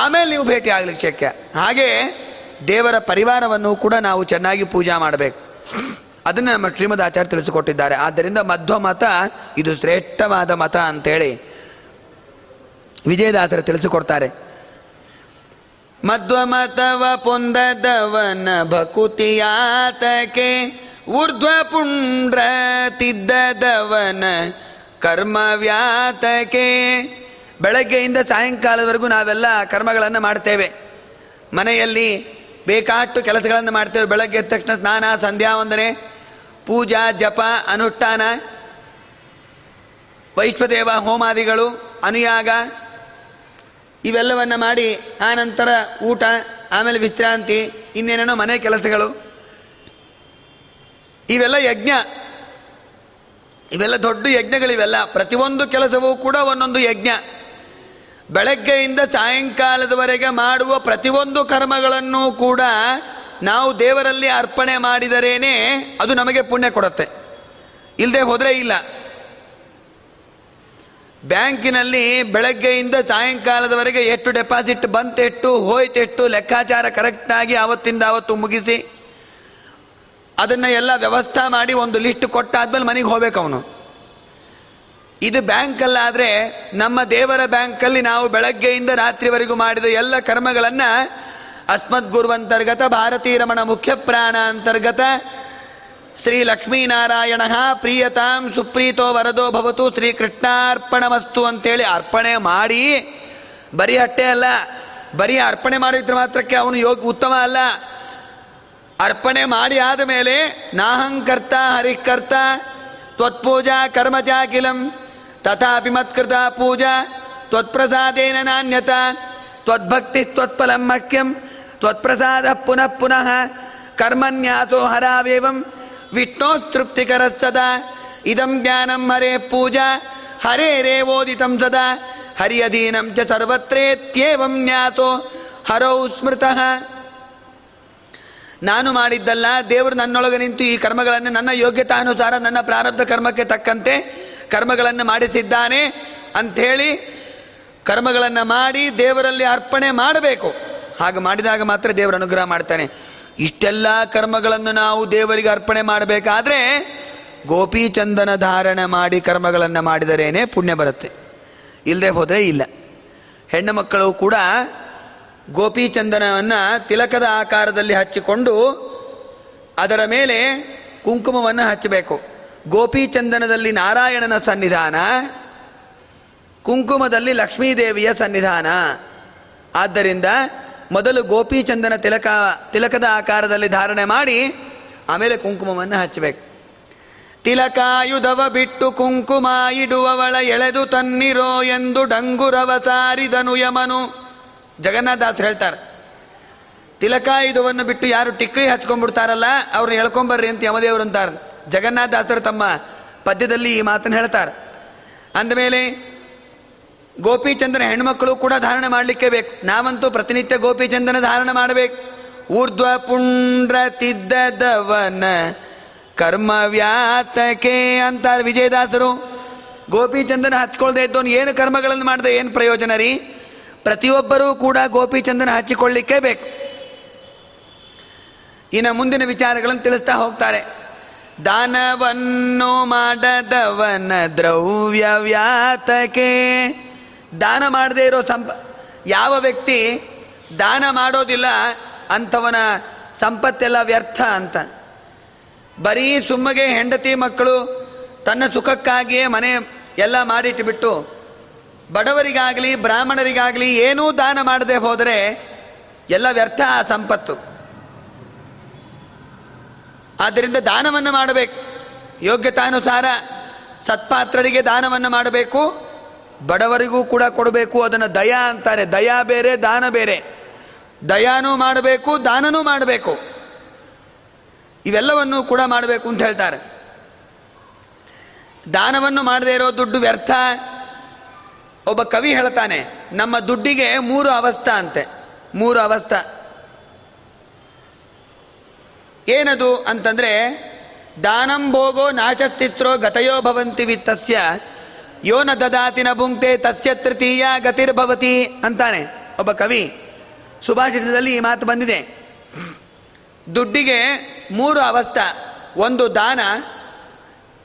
ಆಮೇಲೆ ನೀವು ಭೇಟಿ ಆಗ್ಲಿಕ್ಕೆ ಶಕ್ಯ. ಹಾಗೆ ದೇವರ ಪರಿವಾರವನ್ನು ಕೂಡ ನಾವು ಚೆನ್ನಾಗಿ ಪೂಜಾ ಮಾಡಬೇಕು. ಅದನ್ನು ನಮ್ಮ ಶ್ರೀಮದ್ ಆಚಾರ್ಯ ತಿಳಿಸಿಕೊಟ್ಟಿದ್ದಾರೆ. ಆದ್ದರಿಂದ ಮಧ್ವ ಮತ ಇದು ಶ್ರೇಷ್ಠವಾದ ಮತ ಅಂತೇಳಿ ವಿಜಯದಾಸರು ತಿಳಿಸಿಕೊಡ್ತಾರೆ. ಮಧ್ವ ಮತವ ಪೊಂದದವನ ಭಕುತಿಯಾತಕೆ, ಊರ್ಧ್ವ ಪುಂಡ್ರ ತಿದ್ದದವನ ಕರ್ಮ ವ್ಯಾತಕೆ. ಬೆಳಗ್ಗೆಯಿಂದ ಸಾಯಂಕಾಲದವರೆಗೂ ನಾವೆಲ್ಲ ಕರ್ಮಗಳನ್ನು ಮಾಡ್ತೇವೆ, ಮನೆಯಲ್ಲಿ ಬೇಕಾಷ್ಟು ಕೆಲಸಗಳನ್ನು ಮಾಡ್ತೇವೆ. ಬೆಳಗ್ಗೆ ಎದ್ದ ತಕ್ಷಣ ಸ್ನಾನ, ಸಂಧ್ಯಾ ವಂದನೆ, ಪೂಜಾ, ಜಪ, ಅನುಷ್ಠಾನ, ವೈಶ್ವದೇವ ಹೋಮಾದಿಗಳು, ಅನುಯಾಗ ಇವೆಲ್ಲವನ್ನು ಮಾಡಿ ಆನಂತರ ಊಟ, ಆಮೇಲೆ ವಿಶ್ರಾಂತಿ, ಇನ್ನೇನೇನೋ ಮನೆ ಕೆಲಸಗಳು, ಇವೆಲ್ಲ ಯಜ್ಞ, ಇವೆಲ್ಲ ದೊಡ್ಡ ಯಜ್ಞಗಳಿವೆಲ್ಲ. ಪ್ರತಿಯೊಂದು ಕೆಲಸವೂ ಕೂಡ ಒಂದೊಂದು ಯಜ್ಞ. ಬೆಳಗ್ಗೆಯಿಂದ ಸಾಯಂಕಾಲದವರೆಗೆ ಮಾಡುವ ಪ್ರತಿಯೊಂದು ಕರ್ಮಗಳನ್ನು ಕೂಡ ನಾವು ದೇವರಲ್ಲಿ ಅರ್ಪಣೆ ಮಾಡಿದರೇನೆ ಅದು ನಮಗೆ ಪುಣ್ಯ ಕೊಡುತ್ತೆ, ಇಲ್ಲದೆ ಹೋದರೆ ಇಲ್ಲ. ಬ್ಯಾಂಕಿನಲ್ಲಿ ಬೆಳಗ್ಗೆಯಿಂದ ಸಾಯಂಕಾಲದವರೆಗೆ ಎಷ್ಟು ಡೆಪಾಸಿಟ್ ಬಂತೆಷ್ಟು, ಹೋಯ್ತೆಷ್ಟು, ಲೆಕ್ಕಾಚಾರ ಕರೆಕ್ಟಾಗಿ ಆವತ್ತಿಂದ ಆವತ್ತು ಮುಗಿಸಿ ಅದನ್ನು ಎಲ್ಲ ವ್ಯವಸ್ಥೆ ಮಾಡಿ ಒಂದು ಲಿಸ್ಟ್ ಕೊಟ್ಟಾದ್ಮೇಲೆ ಮನೆಗೆ ಹೋಗ್ಬೇಕು ಅವನು. ಇದು ಬ್ಯಾಂಕಲ್ಲಾದರೆ ನಮ್ಮ ದೇವರ ಬ್ಯಾಂಕಲ್ಲಿ ನಾವು ಬೆಳಗ್ಗೆಯಿಂದ ರಾತ್ರಿವರೆಗೂ ಮಾಡಿದ ಎಲ್ಲ ಕರ್ಮಗಳನ್ನು ಅಸ್ಮದ್ಗುರುವಂತರ್ಗತ ಭಾರತೀ ರಮಣ ಮುಖ್ಯ ಪ್ರಾಣ ಅಂತರ್ಗತ ಶ್ರೀ ಲಕ್ಷ್ಮೀನಾರಾಯಣ ಪ್ರಿಯತಾಂ ಸುಪ್ರೀತೋ ವರದೋ ಭವತು ಶ್ರೀಕೃಷ್ಣಾರ್ಪಣಮಸ್ತು ಅಂತೇಳಿ ಅರ್ಪಣೆ ಮಾಡಿ, ಬರೀ ಹಟ್ಟೆ ಅಲ್ಲ, ಬರೀ ಅರ್ಪಣೆ ಮಾಡಿದ್ರೆ ಮಾತ್ರಕ್ಕೆ ಅವನು ಯೋಗ ಉತ್ತಮ ಅಲ್ಲ. ಅರ್ಪಣೆ ಮಾಡಿ ಆದ ಮೇಲೆ ನಾಹಂಕರ್ತ ಹರಿಕರ್ತ ತ್ವತ್ಪೂಜಾ ಕರ್ಮಜ ಅಖಿಲಂ ತಥಾಪಿ ಮತ್ಕೃತ ಪೂಜಾ ತ್ವತ್ಪ್ರಸಾದೇನ ನಾಣ್ಯತ ತ್ವದ್ಭಕ್ತಿ ತ್ವತ್ಫಲಂ ಮಹ್ಯಂ ತ್ವತ್ಪ್ರಸಾದ ಪುನಃ ಪುನಃ ಕರ್ಮನ್ಯಾಸೋ ಹರಾವೇವಂ ವಿಷ್ಣೋಸ್ತೃಪ್ತಿಕರ ಸದಾ ಇದಂ ಜ್ಞಾನಂ ಹರೇ ಪೂಜಾ ಹರೇ ರೇವೋದಿತಂ ಸದಾ ಹರಿಯಧೀನಂ ಚ ಸರ್ವತ್ರೇತ್ಯೇವಂ ನ್ಯಾಸೋ ಹರೌ ಸ್ಮೃತಃ. ನಾನು ಮಾಡಿದ್ದಲ್ಲ, ದೇವರು ನನ್ನೊಳಗೆ ನಿಂತು ಈ ಕರ್ಮಗಳನ್ನು ನನ್ನ ಯೋಗ್ಯತಾನುಸಾರ ನನ್ನ ಪ್ರಾರಬ್ಧ ಕರ್ಮಕ್ಕೆ ತಕ್ಕಂತೆ ಕರ್ಮಗಳನ್ನು ಮಾಡಿಸಿದ್ದಾನೆ ಅಂಥೇಳಿ ಕರ್ಮಗಳನ್ನು ಮಾಡಿ ದೇವರಲ್ಲಿ ಅರ್ಪಣೆ ಮಾಡಬೇಕು. ಹಾಗೆ ಮಾಡಿದಾಗ ಮಾತ್ರ ದೇವರು ಅನುಗ್ರಹ ಮಾಡ್ತಾನೆ. ಇಷ್ಟೆಲ್ಲ ಕರ್ಮಗಳನ್ನು ನಾವು ದೇವರಿಗೆ ಅರ್ಪಣೆ ಮಾಡಬೇಕಾದ್ರೆ ಗೋಪಿಚಂದನ ಧಾರಣೆ ಮಾಡಿ ಕರ್ಮಗಳನ್ನು ಮಾಡಿದರೇನೆ ಪುಣ್ಯ ಬರುತ್ತೆ, ಇಲ್ಲದೆ ಹೋದರೆ ಇಲ್ಲ. ಹೆಣ್ಣು ಮಕ್ಕಳು ಕೂಡ ಗೋಪಿಚಂದನವನ್ನು ತಿಲಕದ ಆಕಾರದಲ್ಲಿ ಹಚ್ಚಿಕೊಂಡು ಅದರ ಮೇಲೆ ಕುಂಕುಮವನ್ನು ಹಚ್ಚಬೇಕು. ಗೋಪಿಚಂದನದಲ್ಲಿ ನಾರಾಯಣನ ಸನ್ನಿಧಾನ, ಕುಂಕುಮದಲ್ಲಿ ಲಕ್ಷ್ಮೀದೇವಿಯ ಸನ್ನಿಧಾನ. ಆದ್ದರಿಂದ ಮೊದಲು ಗೋಪಿಚಂದನ ತಿಲಕ ತಿಲಕದ ಆಕಾರದಲ್ಲಿ ಧಾರಣೆ ಮಾಡಿ ಆಮೇಲೆ ಕುಂಕುಮವನ್ನು ಹಚ್ಚಬೇಕು. ತಿಲಕಾಯುಧವ ಬಿಟ್ಟು ಕುಂಕುಮ ಇಡುವವಳ ಎಳೆದು ತನ್ನಿರೋ ಎಂದು ಡಂಗುರವ ಸಾರಿದನು ಯಮನು. ಜಗನ್ನಾಥದಾಸರು ಹೇಳ್ತಾರೆ, ತಿಲಕಾಯುಧವನ್ನು ಬಿಟ್ಟು ಯಾರು ಟಿಕ್ಲಿ ಹಚ್ಕೊಂಡ್ಬಿಡ್ತಾರಲ್ಲ ಅವ್ರನ್ನ ಎಳ್ಕೊಂಬರ್ರಿ ಅಂತ ಯಮದೇವರು ಅಂತಾರೆ. ಜಗನ್ನಾಥದಾಸರು ತಮ್ಮ ಪದ್ಯದಲ್ಲಿ ಈ ಮಾತನ್ನು ಹೇಳ್ತಾರೆ. ಅಂದಮೇಲೆ ಗೋಪಿಚಂದನ ಹೆಣ್ಮಕ್ಕಳು ಕೂಡ ಧಾರಣೆ ಮಾಡಲಿಕ್ಕೆ ಬೇಕು. ನಾವಂತೂ ಪ್ರತಿನಿತ್ಯ ಗೋಪಿಚಂದನ ಧಾರಣೆ ಮಾಡಬೇಕು. ಊರ್ಧ್ವ ಪುಂಡ್ರ ತಿದ್ದದವನ ಕರ್ಮ ವ್ಯಾತಕೆ ಅಂತಾರೆ ವಿಜಯದಾಸರು. ಗೋಪಿಚಂದನ ಹಚ್ಕೊಳ್ದೆ ಇದ್ದವನು ಏನು ಕರ್ಮಗಳನ್ನು ಮಾಡಿದೆ, ಏನು ಪ್ರಯೋಜನ ರೀ? ಪ್ರತಿಯೊಬ್ಬರೂ ಕೂಡ ಗೋಪಿಚಂದನ ಹಚ್ಚಿಕೊಳ್ಳಲಿಕ್ಕೆ ಬೇಕು. ಇನ್ನು ಮುಂದಿನ ವಿಚಾರಗಳನ್ನು ತಿಳಿಸ್ತಾ ಹೋಗ್ತಾರೆ. ದಾನವನ್ನು ಮಾಡದವನ ದ್ರವ್ಯ ವ್ಯಾತಕೆ. ದಾನ ಮಾಡದೇ ಇರೋ ಸಂಪ ಯಾವ ವ್ಯಕ್ತಿ ದಾನ ಮಾಡೋದಿಲ್ಲ ಅಂಥವನ ಸಂಪತ್ತೆಲ್ಲ ವ್ಯರ್ಥ ಅಂತ. ಬರೀ ಸುಮ್ಮಗೆ ಹೆಂಡತಿ ಮಕ್ಕಳು ತನ್ನ ಸುಖಕ್ಕಾಗಿಯೇ ಮನೆ ಎಲ್ಲ ಮಾಡಿಟ್ಟುಬಿಟ್ಟು ಬಡವರಿಗಾಗಲಿ ಬ್ರಾಹ್ಮಣರಿಗಾಗಲಿ ಏನೂ ದಾನ ಮಾಡದೆ ಹೋದರೆ ಎಲ್ಲ ವ್ಯರ್ಥ ಆ ಸಂಪತ್ತು. ಆದ್ದರಿಂದ ದಾನವನ್ನು ಮಾಡಬೇಕು, ಯೋಗ್ಯತಾನುಸಾರ ಸತ್ಪಾತ್ರರಿಗೆ ದಾನವನ್ನು ಮಾಡಬೇಕು, ಬಡವರಿಗೂ ಕೂಡ ಕೊಡಬೇಕು. ಅದನ್ನು ದಯಾ ಅಂತಾರೆ. ದಯಾ ಬೇರೆ, ದಾನ ಬೇರೆ. ದಯಾನೂ ಮಾಡಬೇಕು, ದಾನನೂ ಮಾಡಬೇಕು, ಇವೆಲ್ಲವನ್ನೂ ಕೂಡ ಮಾಡಬೇಕು ಅಂತ ಹೇಳ್ತಾರೆ. ದಾನವನ್ನು ಮಾಡದೇ ಇರೋ ದುಡ್ಡು ವ್ಯರ್ಥ. ಒಬ್ಬ ಕವಿ ಹೇಳ್ತಾನೆ, ನಮ್ಮ ದುಡ್ಡಿಗೆ ಮೂರು ಅವಸ್ಥಾ ಅಂತೆ, ಮೂರು ಅವಸ್ಥಾ. ಏನದು ಅಂತಂದರೆ, ದಾನಂ ಭೋಗೋ ನಾಶಸ್ತಿಸ್ರೋ ಗತಯೋ ಭವಂತಿ ವಿತ್ತಸ್ಯ ಯೋ ನ ದದಾತಿನ ಭುಂಕ್ತೆ ತಸ್ಯ ತೃತೀಯ ಗತಿರ್ಭವತಿ ಅಂತಾನೆ ಒಬ್ಬ ಕವಿ. ಸುಭಾಷಿತದಲ್ಲಿ ಈ ಮಾತು ಬಂದಿದೆ. ದುಡ್ಡಿಗೆ ಮೂರು ಅವಸ್ಥಾ, ಒಂದು ದಾನ,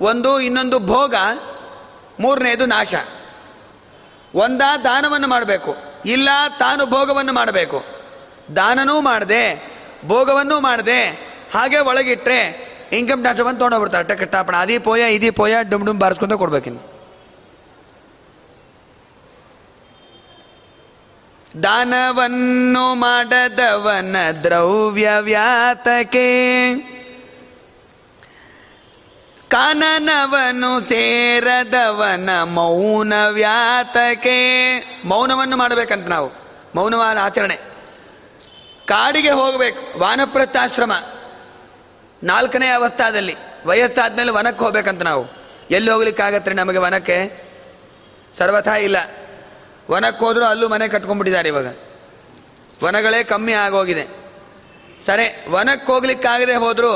ಒಂದು ಇನ್ನೊಂದು ಭೋಗ, ಮೂರನೇದು ನಾಶ. ಒಂದ ದಾನವನ್ನು ಮಾಡಬೇಕು, ಇಲ್ಲ ತಾನು ಭೋಗವನ್ನು ಮಾಡಬೇಕು. ದಾನನೂ ಮಾಡದೆ ಭೋಗವನ್ನೂ ಮಾಡದೆ ಹಾಗೆ ಒಳಗಿಟ್ಟರೆ ಇನ್ಕಮ್ ಟ್ಯಾಕ್ಸ್ ಬಂದು ತೊಗೊಂಡೋಗ್ಬಿಡ್ತಾರೆ. ಅಟ್ಟ ಕಟ್ಟಾಪಣ ಅದೀ ಪೋಯ ಇದೀ ಪೋಯ ಡುಮ್ ಡುಮ್ ಬಾರಿಸ್ಕೊಂತ ಕೊಡ್ಬೇಕಿನ್ನು. ದಾನವನ್ನು ಮಾಡದವನ ದ್ರವ್ಯ ವ್ಯಾತಕೆ ಕಾನನವನು ಸೇರದವನ ಮೌನ ವ್ಯಾತಕೆ. ಮೌನವನ್ನು ಮಾಡಬೇಕಂತ ನಾವು, ಮೌನವಾದ ಆಚರಣೆ. ಕಾಡಿಗೆ ಹೋಗಬೇಕು, ವಾನಪ್ರಸ್ಥಾಶ್ರಮ ನಾಲ್ಕನೇ ಅವಸ್ಥಾದಲ್ಲಿ ವಯಸ್ಸಾದ್ಮೇಲೆ ವನಕ್ಕೆ ಹೋಗ್ಬೇಕಂತ ನಾವು. ಎಲ್ಲಿ ಹೋಗ್ಲಿಕ್ಕಾಗತ್ತೆ ನಮಗೆ ವನಕ್ಕೆ? ಸರ್ವಥಾ ಇಲ್ಲ. ವನಕ್ಕೆ ಹೋದರೂ ಅಲ್ಲೂ ಮನೆ ಕಟ್ಕೊಂಡ್ಬಿಟ್ಟಿದ್ದಾರೆ ಇವಾಗ, ವನಗಳೇ ಕಮ್ಮಿ ಆಗೋಗಿದೆ. ಸರಿ, ವನಕ್ಕೆ ಹೋಗ್ಲಿಕ್ಕಾಗದೆ ಹೋದರೂ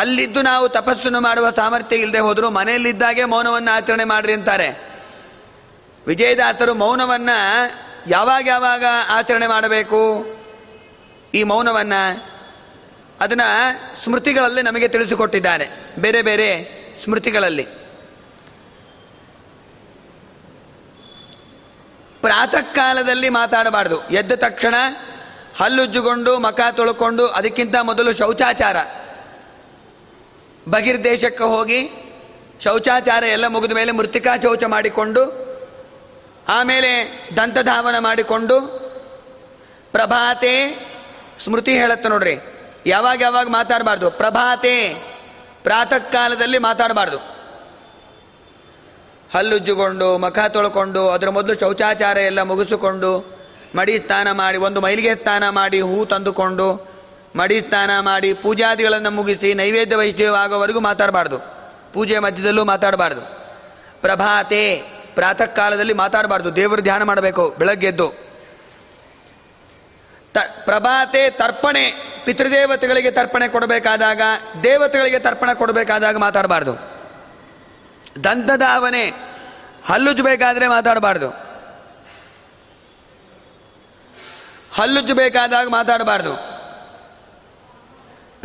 ಅಲ್ಲಿದ್ದು ನಾವು ತಪಸ್ಸನ್ನು ಮಾಡುವ ಸಾಮರ್ಥ್ಯ ಇಲ್ಲದೆ ಹೋದರೂ ಮನೆಯಲ್ಲಿದ್ದಾಗೆ ಮೌನವನ್ನು ಆಚರಣೆ ಮಾಡ್ರಿ ಅಂತಾರೆ ವಿಜಯದಾಸರು. ಮೌನವನ್ನು ಯಾವಾಗ ಯಾವಾಗ ಆಚರಣೆ ಮಾಡಬೇಕು? ಈ ಮೌನವನ್ನು ಅದನ್ನು ಸ್ಮೃತಿಗಳಲ್ಲಿ ನಮಗೆ ತಿಳಿಸಿಕೊಟ್ಟಿದ್ದಾರೆ, ಬೇರೆ ಬೇರೆ ಸ್ಮೃತಿಗಳಲ್ಲಿ. ಪ್ರಾತಃ ಕಾಲದಲ್ಲಿ ಮಾತಾಡಬಾರ್ದು. ಎದ್ದ ತಕ್ಷಣ ಹಲ್ಲುಜ್ಜುಕೊಂಡು ಮಖ ತೊಳ್ಕೊಂಡು, ಅದಕ್ಕಿಂತ ಮೊದಲು ಶೌಚಾಚಾರ. ಬಹಿರ್ದೇಶಕ್ಕೆ ಹೋಗಿ ಶೌಚಾಚಾರ ಎಲ್ಲ ಮುಗಿದ ಮೇಲೆ ಮೃತ್ತಿಕಾ ಶೌಚ ಮಾಡಿಕೊಂಡು ಆಮೇಲೆ ದಂತಧಾವನ ಮಾಡಿಕೊಂಡು ಪ್ರಭಾತೆ, ಸ್ಮೃತಿ ಹೇಳುತ್ತೆ ನೋಡ್ರಿ, ಯಾವಾಗ ಯಾವಾಗ ಮಾತಾಡಬಾರ್ದು, ಪ್ರಭಾತೆ ಪ್ರಾತಃ ಕಾಲದಲ್ಲಿ ಮಾತಾಡಬಾರ್ದು. ಹಲ್ಲುಜ್ಜುಕೊಂಡು ಮುಖ ತೊಳ್ಕೊಂಡು ಅದರ ಮೊದಲು ಶೌಚಾಚಾರ ಎಲ್ಲ ಮುಗಿಸಿಕೊಂಡು ಮಡಿ ಸ್ನಾನ ಮಾಡಿ, ಒಂದು ಮೈಲಿಗೆ ಸ್ನಾನ ಮಾಡಿ, ಹೂ ತಂದುಕೊಂಡು ಮಡಿ ಸ್ನಾನ ಮಾಡಿ, ಪೂಜಾದಿಗಳನ್ನು ಮುಗಿಸಿ ನೈವೇದ್ಯ ವೈಷ್ಠವ್ಯವಾಗೋವರೆಗೂ ಮಾತಾಡಬಾರ್ದು, ಪೂಜೆ ಮಧ್ಯದಲ್ಲೂ ಮಾತಾಡಬಾರ್ದು. ಪ್ರಭಾತೆ ಪ್ರಾತಃ ಕಾಲದಲ್ಲಿ ಮಾತಾಡಬಾರ್ದು, ದೇವರು ಧ್ಯಾನ ಮಾಡಬೇಕು ಬೆಳಗ್ಗೆದ್ದು. ತ ಪ್ರಭಾತೆ ತರ್ಪಣೆ, ಪಿತೃದೇವತೆಗಳಿಗೆ ತರ್ಪಣೆ ಕೊಡಬೇಕಾದಾಗ, ದೇವತೆಗಳಿಗೆ ತರ್ಪಣ ಕೊಡಬೇಕಾದಾಗ ಮಾತಾಡಬಾರ್ದು. ದಂತಧಾವನೆ, ಹಲ್ಲುಜ್ಜಬೇಕಾದ್ರೆ ಮಾತಾಡಬಾರ್ದು, ಹಲ್ಲುಜ್ಜಬೇಕಾದಾಗ ಮಾತಾಡಬಾರ್ದು.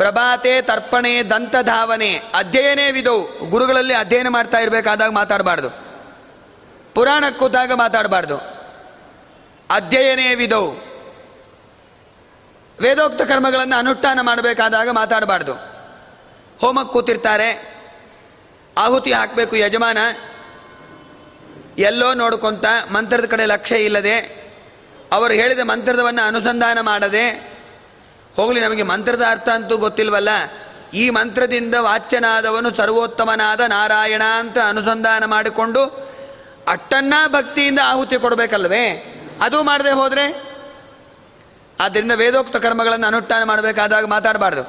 ಪ್ರಭಾತೆ ತರ್ಪಣೆ ದಂತಧಾವನೆ ಅಧ್ಯಯನವಿದವು, ಗುರುಗಳಲ್ಲಿ ಅಧ್ಯಯನ ಮಾಡ್ತಾ ಇರಬೇಕಾದಾಗ ಮಾತಾಡಬಾರ್ದು, ಪುರಾಣ ಕೂತಾಗ ಮಾತಾಡಬಾರ್ದು. ಅಧ್ಯಯನವಿದವು, ವೇದೋಕ್ತ ಕರ್ಮಗಳನ್ನು ಅನುಷ್ಠಾನ ಮಾಡಬೇಕಾದಾಗ ಮಾತಾಡಬಾರ್ದು. ಹೋಮಕ್ಕೆ ಕೂತಿರ್ತಾರೆ, ಆಹುತಿ ಹಾಕಬೇಕು ಯಜಮಾನ, ಎಲ್ಲೋ ನೋಡ್ಕೊಂತ ಮಂತ್ರದ ಕಡೆ ಲಕ್ಷ್ಯ ಇಲ್ಲದೆ, ಅವರು ಹೇಳಿದ ಮಂತ್ರದವನ್ನು ಅನುಸಂಧಾನ ಮಾಡದೆ, ಹೋಗಲಿ ನಮಗೆ ಮಂತ್ರದ ಅರ್ಥ ಅಂತೂ ಗೊತ್ತಿಲ್ವಲ್ಲ, ಈ ಮಂತ್ರದಿಂದ ವಾಚ್ಯನಾದವನು ಸರ್ವೋತ್ತಮನಾದ ನಾರಾಯಣ ಅಂತ ಅನುಸಂಧಾನ ಮಾಡಿಕೊಂಡು ಅಟ್ಟನ್ನ ಭಕ್ತಿಯಿಂದ ಆಹುತಿ ಕೊಡಬೇಕಲ್ವೇ, ಅದು ಮಾಡದೆ ಹೋದರೆ. ಆದ್ದರಿಂದ ವೇದೋಕ್ತ ಕರ್ಮಗಳನ್ನು ಅನುಷ್ಠಾನ ಮಾಡಬೇಕಾದಾಗ ಮಾತಾಡಬಾರ್ದು.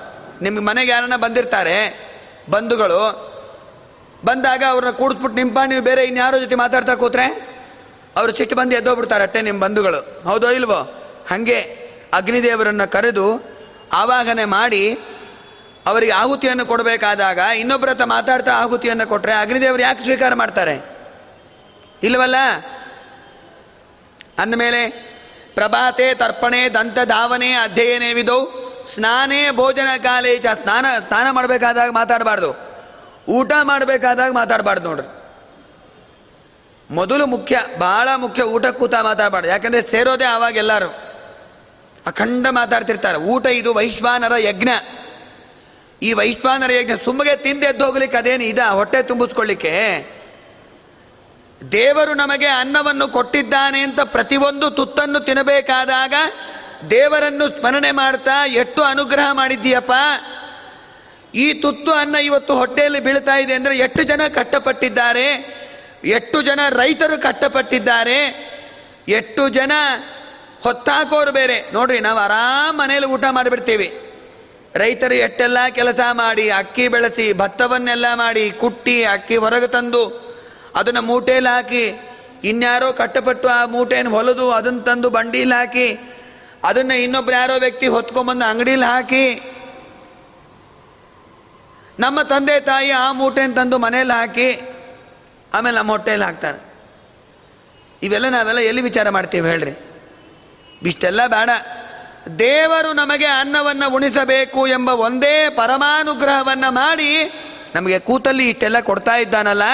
ನಿಮ್ಗೆ ಮನೆಗೆ ಯಾರನ್ನ ಬಂದಿರ್ತಾರೆ ಬಂಧುಗಳು, ಬಂದಾಗ ಅವ್ರನ್ನ ಕೂಡಿಸ್ಬಿಟ್ಟು ನಿಂಪಾ ನೀವು ಬೇರೆ ಇನ್ಯಾರೋ ಜೊತೆ ಮಾತಾಡ್ತಾ ಕೂತ್ರೆ ಅವರು ಸಿಟ್ಟು ಬಂದು ಎದ್ದೋಗ್ಬಿಡ್ತಾರೆ, ಅಟ್ಟೆ ನಿಮ್ಮ ಬಂಧುಗಳು, ಹೌದೋ ಇಲ್ವೋ. ಹಾಗೆ ಅಗ್ನಿದೇವರನ್ನು ಕರೆದು ಆವಾಹನೆ ಮಾಡಿ ಅವರಿಗೆ ಆಹುತಿಯನ್ನು ಕೊಡಬೇಕಾದಾಗ ಇನ್ನೊಬ್ಬರ ಹತ್ರ ಮಾತಾಡ್ತಾ ಆಹುತಿಯನ್ನು ಕೊಟ್ಟರೆ ಅಗ್ನಿದೇವರು ಯಾಕೆ ಸ್ವೀಕಾರ ಮಾಡ್ತಾರೆ, ಇಲ್ಲವಲ್ಲ. ಅಂದಮೇಲೆ ಪ್ರಭಾತೆ ತರ್ಪಣೆ ದಂತಧಾವನೆ ಅಧ್ಯಯನವಿದವು, ಸ್ನಾನೇ ಭೋಜನ ಕಾಲೇ ಚ, ಸ್ನಾನ ಸ್ನಾನ ಮಾಡಬೇಕಾದಾಗ ಮಾತಾಡಬಾರ್ದು, ಊಟ ಮಾಡಬೇಕಾದಾಗ ಮಾತಾಡಬಾರ್ದು. ನೋಡ್ರಿ, ಮೊದಲು ಮುಖ್ಯ, ಬಹಳ ಮುಖ್ಯ, ಊಟ ಕೂತ ಮಾತಾಡಬಾರ್ದು. ಯಾಕಂದರೆ ಸೇರೋದೇ ಆವಾಗ, ಎಲ್ಲರೂ ಅಖಂಡ ಮಾತಾಡ್ತಿರ್ತಾರೆ. ಊಟ ಇದು ವೈಶ್ವಾನರ ಯಜ್ಞ. ಈ ವೈಶ್ವಾನರ ಯಜ್ಞ ಸುಮ್ಮಗೆ ತಿಂದು ಎದ್ದು ಹೋಗ್ಲಿಕ್ಕೆ ಅದೇನು ಇದ, ಹೊಟ್ಟೆ ತುಂಬಿಸ್ಕೊಳ್ಳಿಕ್ಕೆ. ದೇವರು ನಮಗೆ ಅನ್ನವನ್ನು ಕೊಟ್ಟಿದ್ದಾನೆ ಅಂತ ಪ್ರತಿಯೊಂದು ತುತ್ತನ್ನು ತಿನ್ನಬೇಕಾದಾಗ ದೇವರನ್ನು ಸ್ಮರಣೆ ಮಾಡ್ತಾ ಎಷ್ಟು ಅನುಗ್ರಹ ಮಾಡಿದ್ದೀಯಪ್ಪ, ಈ ತುತ್ತು ಅನ್ನ ಇವತ್ತು ಹೊಟ್ಟೆಯಲ್ಲಿ ಬೀಳ್ತಾ ಇದೆ ಅಂದರೆ ಎಷ್ಟು ಜನ ಕಷ್ಟಪಟ್ಟಿದ್ದಾರೆ, ಎಷ್ಟು ಜನ ರೈತರು ಕಷ್ಟಪಟ್ಟಿದ್ದಾರೆ, ಎಷ್ಟು ಜನ ಹೊತ್ತಾಕೋರು ಬೇರೆ. ನೋಡ್ರಿ, ನಾವು ಆರಾಮ್ ಮನೇಲಿ ಊಟ ಮಾಡಿಬಿಡ್ತೀವಿ. ರೈತರು ಎಷ್ಟೆಲ್ಲ ಕೆಲಸ ಮಾಡಿ, ಅಕ್ಕಿ ಬೆಳೆಸಿ, ಭತ್ತವನ್ನೆಲ್ಲ ಮಾಡಿ, ಕುಟ್ಟಿ ಅಕ್ಕಿ ಹೊರಗೆ ತಂದು ಅದನ್ನು ಮೂಟೆಯಲ್ಲಿ ಹಾಕಿ, ಇನ್ಯಾರೋ ಕಷ್ಟಪಟ್ಟು ಆ ಮೂಟೆಯನ್ನು ಹೊಲಿದು ಅದನ್ನು ತಂದು ಬಂಡೀಲಿ ಹಾಕಿ, ಅದನ್ನು ಇನ್ನೊಬ್ರು ಯಾರೋ ವ್ಯಕ್ತಿ ಹೊತ್ಕೊಂಬಂದು ಅಂಗಡೀಲಿ ಹಾಕಿ, ನಮ್ಮ ತಂದೆ ತಾಯಿ ಆ ಮೂಟೆಯನ್ನು ತಂದು ಮನೇಲಿ ಹಾಕಿ, ಆಮೇಲೆ ನಮ್ಮ ಹೊಟ್ಟೆಯಲ್ಲಿ ಹಾಕ್ತಾರೆ. ಇವೆಲ್ಲ ನಾವೆಲ್ಲ ಎಲ್ಲಿ ವಿಚಾರ ಮಾಡ್ತೀವಿ ಹೇಳ್ರಿ. ಇಷ್ಟೆಲ್ಲ ಬೇಡ. ದೇವರು ನಮಗೆ ಅನ್ನವನ್ನು ಉಣಿಸಬೇಕು ಎಂಬ ಒಂದೇ ಪರಮಾನುಗ್ರಹವನ್ನು ಮಾಡಿ ನಮಗೆ ಕೂತಲ್ಲಿ ಇಷ್ಟೆಲ್ಲ ಕೊಡ್ತಾ ಇದ್ದಾನಲ್ಲ,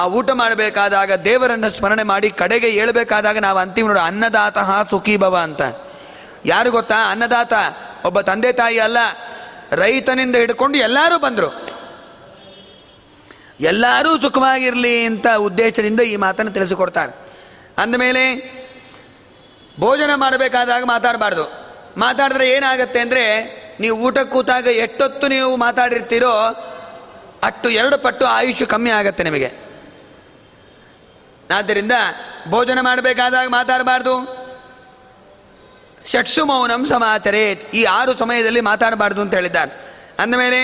ಆ ಊಟ ಮಾಡಬೇಕಾದಾಗ ದೇವರನ್ನು ಸ್ಮರಣೆ ಮಾಡಿ ಕಡೆಗೆ ಹೇಳ್ಬೇಕಾದಾಗ ನಾವು ಅಂತಿಮ ನೋಡು, ಅನ್ನದಾತ ಸುಖಿ ಭವ ಅಂತ. ಯಾರು ಗೊತ್ತಾ, ಅನ್ನದಾತ ಒಬ್ಬ ತಂದೆ ತಾಯಿ ಅಲ್ಲ, ರೈತನಿಂದ ಹಿಡ್ಕೊಂಡು ಎಲ್ಲರೂ ಬಂದರು, ಎಲ್ಲರೂ ಸುಖವಾಗಿರಲಿ ಅಂತ ಉದ್ದೇಶದಿಂದ ಈ ಮಾತನ್ನು ತಿಳಿಸಿಕೊಡ್ತಾರೆ. ಅಂದಮೇಲೆ ಭೋಜನ ಮಾಡಬೇಕಾದಾಗ ಮಾತಾಡಬಾರ್ದು. ಮಾತಾಡಿದ್ರೆ ಏನಾಗುತ್ತೆ ಅಂದರೆ, ನೀವು ಊಟಕ್ಕೆ ಕೂತಾಗ ಎಷ್ಟೊತ್ತು ನೀವು ಮಾತಾಡಿರ್ತೀರೋ ಅಷ್ಟು ಎರಡು ಪಟ್ಟು ಆಯುಷ್ಯ ಕಮ್ಮಿ ಆಗುತ್ತೆ ನಿಮಗೆ. ಆದ್ದರಿಂದ ಭೋಜನ ಮಾಡಬೇಕಾದಾಗ ಮಾತಾಡಬಾರ್ದು. ಷಟ್ಸು ಮೌನಂ ಸಮಾಚರೇತ್, ಈ ಆರು ಸಮಯದಲ್ಲಿ ಮಾತಾಡಬಾರ್ದು ಅಂತ ಹೇಳಿದ್ದಾರೆ. ಅಂದಮೇಲೆ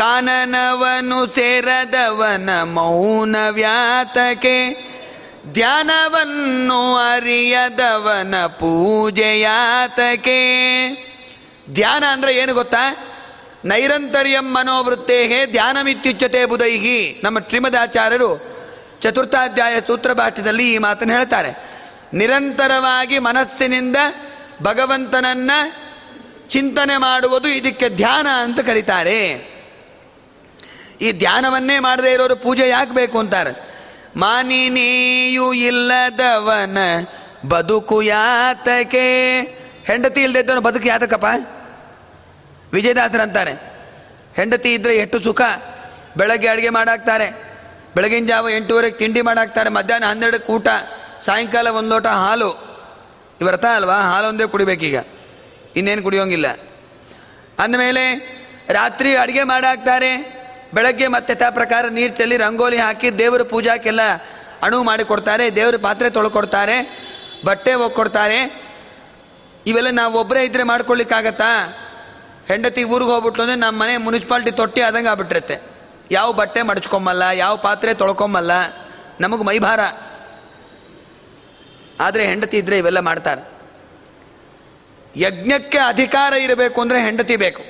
ಕಾನನವನು ಸೇರದವನ ಮೌನ ವ್ಯಾತಕೆ, ಧ್ಯಾನವನ್ನು ಅರಿಯದವನ ಪೂಜೆಯಾತಕೆ. ಧ್ಯಾನ ಅಂದರೆ ಏನು ಗೊತ್ತಾ, ನೈರಂತರ್ಯಂ ಮನೋವೃತ್ತೇಹೇ ಧ್ಯಾನಮಿತ್ಯುಚ್ಯತೆ ಬುಧೈಹಿ. ನಮ್ಮ ಶ್ರೀಮದಾಚಾರ್ಯರು ಚತುರ್ಥಾಧ್ಯಾಯ ಸೂತ್ರ ಭಾಷ್ಯದಲ್ಲಿ ಈ ಮಾತನ್ನು ಹೇಳ್ತಾರೆ. ನಿರಂತರವಾಗಿ ಮನಸ್ಸಿನಿಂದ ಭಗವಂತನನ್ನ ಚಿಂತನೆ ಮಾಡುವುದು ಇದಕ್ಕೆ ಧ್ಯಾನ ಅಂತ ಕರೀತಾರೆ. ಈ ಧ್ಯಾನವನ್ನೇ ಮಾಡದೇ ಇರೋರು ಪೂಜೆ ಯಾಕೆ ಬೇಕು ಅಂತಾರೆ. ಮಾನಿನೇಯು ಇಲ್ಲದವನ ಬದುಕು ಯಾತಕೆ, ಹೆಂಡತಿ ಇಲ್ಲದಿದ್ದವನು ಬದುಕು ಯಾತಕಪ್ಪ. ವಿಜಯದಾಸರಂತಾರೆ, ಹೆಂಡತಿ ಇದ್ದರೆ ಎಷ್ಟು ಸುಖ. ಬೆಳಗ್ಗೆ ಅಡುಗೆ ಮಾಡಾಕ್ತಾರೆ, ಬೆಳಗಿನ ಜಾವ ಎಂಟೂವರೆಗೆ ತಿಂಡಿ ಮಾಡಾಕ್ತಾರೆ, ಮಧ್ಯಾಹ್ನ ಹನ್ನೆರಡಕ್ಕೆ ಊಟ, ಸಾಯಂಕಾಲ ಒಂದು ಲೋಟ ಹಾಲು. ಇವ್ರತ ಅಲ್ವಾ, ಹಾಲೊಂದೇ ಕುಡಿಬೇಕೀಗ, ಇನ್ನೇನು ಕುಡಿಯೋಂಗಿಲ್ಲ. ಅಂದಮೇಲೆ ರಾತ್ರಿ ಅಡುಗೆ ಮಾಡಾಕ್ತಾರೆ, ಬೆಳಗ್ಗೆ ಮತ್ತೆ ತಾ ಪ್ರಕಾರ ನೀರು ಚೆಲ್ಲಿ ರಂಗೋಲಿ ಹಾಕಿ ದೇವರ ಪೂಜಾಕ್ಕೆಲ್ಲ ಅಣುವು ಮಾಡಿಕೊಡ್ತಾರೆ, ದೇವ್ರ ಪಾತ್ರೆ ತೊಳ್ಕೊಡ್ತಾರೆ, ಬಟ್ಟೆ ಒಗ್ಕೊಡ್ತಾರೆ. ಇವೆಲ್ಲ ನಾವು ಒಬ್ಬರೇ ಇದ್ದರೆ ಮಾಡ್ಕೊಳ್ಳಿಕ್ಕಾಗತ್ತಾ? ಹೆಂಡತಿ ಊರಿಗೆ ಹೋಗ್ಬಿಟ್ಲು ಅಂದರೆ ನಮ್ಮ ಮನೆ ಮುನ್ಸಿಪಾಲ್ಟಿ ತೊಟ್ಟಿ ಆದಂಗೆ ಆಗ್ಬಿಟ್ಟಿರುತ್ತೆ. ಯಾವ ಬಟ್ಟೆ ಮಡಚ್ಕೊಂಬಲ್ಲ, ಯಾವ ಪಾತ್ರೆ ತೊಳ್ಕೊಂಬಲ್ಲ, ನಮಗೆ ಮೈಭಾರ. ಆದರೆ ಹೆಂಡತಿ ಇದ್ದರೆ ಇವೆಲ್ಲ ಮಾಡ್ತಾರೆ. ಯಜ್ಞಕ್ಕೆ ಅಧಿಕಾರ ಇರಬೇಕು ಅಂದರೆ ಹೆಂಡತಿ ಬೇಕು.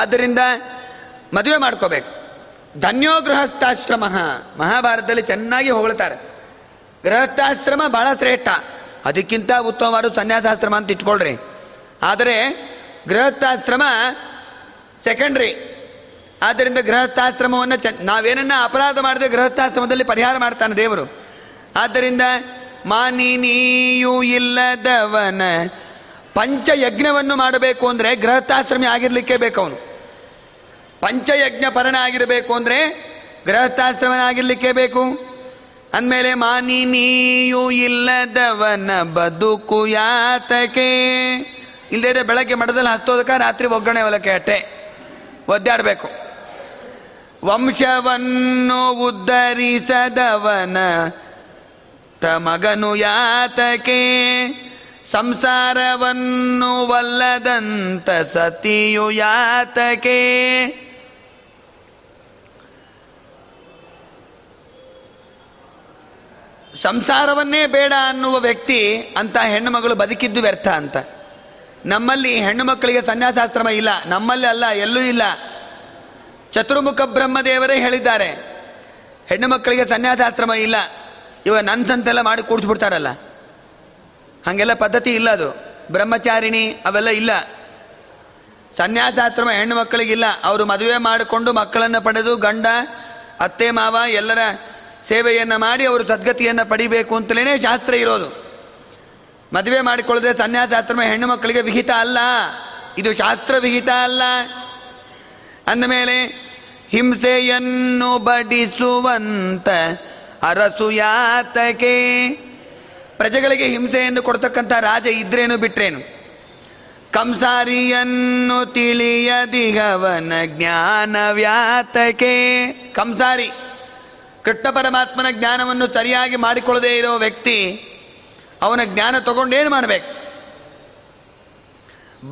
ಆದ್ದರಿಂದ ಮದುವೆ ಮಾಡ್ಕೋಬೇಕು. ಧನ್ಯೋ ಗೃಹಸ್ಥಾಶ್ರಮ, ಮಹಾಭಾರತದಲ್ಲಿ ಚೆನ್ನಾಗಿ ಹೊಗಳ್ತಾರೆ. ಗೃಹಸ್ಥಾಶ್ರಮ ಬಹಳ ಶ್ರೇಷ್ಠ, ಅದಕ್ಕಿಂತ ಉತ್ತಮವಾದ ಸನ್ಯಾಸಾಶ್ರಮ ಅಂತ ಇಟ್ಕೊಳ್ರಿ. ಆದರೆ ಗೃಹಸ್ಥಾಶ್ರಮ ಸೆಕೆಂಡ್ರಿ. ಆದ್ದರಿಂದ ಗೃಹಸ್ಥಾಶ್ರಮವನ್ನು ಚ ನಾವೇನನ್ನ ಅಪರಾಧ ಮಾಡದೆ ಗೃಹಸ್ಥಾಶ್ರಮದಲ್ಲಿ ಪರಿಹಾರ ಮಾಡ್ತಾನೆ ದೇವರು. ಆದ್ದರಿಂದ ಮಾನಿನೀಯೂ ಇಲ್ಲದವನ ಪಂಚಯಜ್ಞವನ್ನು ಮಾಡಬೇಕು ಅಂದರೆ ಗೃಹಸ್ಥಾಶ್ರಮಿ ಆಗಿರಲಿಕ್ಕೆ ಬೇಕು. ಅವನು ಪಂಚಯಜ್ಞ ಪರಣ ಆಗಿರಬೇಕು ಅಂದರೆ ಗೃಹಸ್ಥಾಶ್ರಮನ ಆಗಿರಲಿಕ್ಕೆ ಬೇಕು. ಅಂದಮೇಲೆ ಮಾನಿನೀಯೂ ಇಲ್ಲದವನ ಬದುಕು ಯಾತಕೆ, ಇಲ್ಲದೇ ಬೆಳಗ್ಗೆ ಮಠದಲ್ಲಿ ಹತ್ತೋದಕ್ಕೆ ರಾತ್ರಿ ಒಗ್ಗರಣೆ ಹೊಲಕ್ಕೆ ಅಟ್ಟೆ ಒದ್ದಾಡಬೇಕು. ವಂಶವನ್ನು ಉದ್ಧರಿಸದವನ ತಮಗನು ಯಾತಕೆ, ಸಂಸಾರವನ್ನು ವಲ್ಲದಂತ ಸತಿಯು ಯಾತಕೆ. ಸಂಸಾರವನ್ನೇ ಬೇಡ ಅನ್ನುವ ವ್ಯಕ್ತಿ ಅಂತ ಹೆಣ್ಣುಮಗಳು ಬದುಕಿದ್ದು ವ್ಯರ್ಥ ಅಂತ. ನಮ್ಮಲ್ಲಿ ಹೆಣ್ಣು ಮಕ್ಕಳಿಗೆ ಸನ್ಯಾಸಾಶ್ರಮ ಇಲ್ಲ, ನಮ್ಮಲ್ಲಿ ಅಲ್ಲ, ಎಲ್ಲೂ ಇಲ್ಲ. ಚತುರ್ಮುಖ ಬ್ರಹ್ಮದೇವರೇ ಹೇಳಿದ್ದಾರೆ ಹೆಣ್ಣು ಮಕ್ಕಳಿಗೆ ಸನ್ಯಾಸಾಶ್ರಮ ಇಲ್ಲ. ಇವ ನನ್ನ ಸಂತೆಲ್ಲ ಮಾಡಿ ಕೂಡಿಸ್ಬಿಡ್ತಾರಲ್ಲ, ಹಾಗೆಲ್ಲ ಪದ್ಧತಿ ಇಲ್ಲ. ಅದು ಬ್ರಹ್ಮಚಾರಿಣಿ ಅವೆಲ್ಲ ಇಲ್ಲ. ಸನ್ಯಾಸಾಶ್ರಮ ಹೆಣ್ಣು ಮಕ್ಕಳಿಗಿಲ್ಲ. ಅವರು ಮದುವೆ ಮಾಡಿಕೊಂಡು ಮಕ್ಕಳನ್ನು ಪಡೆದು ಗಂಡ ಅತ್ತೆ ಮಾವ ಎಲ್ಲರ ಸೇವೆಯನ್ನು ಮಾಡಿ ಅವರು ಸದ್ಗತಿಯನ್ನು ಪಡಿಬೇಕು ಅಂತಲೇ ಶಾಸ್ತ್ರ ಇರೋದು. ಮದುವೆ ಮಾಡಿಕೊಳ್ಳದೆ ಸನ್ಯಾಸಾಶ್ರಮ ಹೆಣ್ಣು ಮಕ್ಕಳಿಗೆ ವಿಹಿತ ಅಲ್ಲ, ಇದು ಶಾಸ್ತ್ರ ವಿಹಿತ ಅಲ್ಲ. ಅಂದಮೇಲೆ ಹಿಂಸೆಯನ್ನು ಬಡಿಸುವಂತ ಅರಸು ಯಾತಕೆ, ಪ್ರಜೆಗಳಿಗೆ ಹಿಂಸೆಯನ್ನು ಕೊಡ್ತಕ್ಕಂಥ ರಾಜ ಇದ್ರೇನು ಬಿಟ್ರೇನು. ಕಂಸಾರಿಯನ್ನು ತಿಳಿಯದಿಗವನ ಜ್ಞಾನ ವ್ಯಾತಕೆ, ಕಂಸಾರಿ ಕೃಷ್ಣ ಪರಮಾತ್ಮನ ಜ್ಞಾನವನ್ನು ಸರಿಯಾಗಿ ಮಾಡಿಕೊಳ್ಳದೇ ಇರೋ ವ್ಯಕ್ತಿ, ಅವನ ಜ್ಞಾನ ತಗೊಂಡೇನು ಮಾಡಬೇಕು.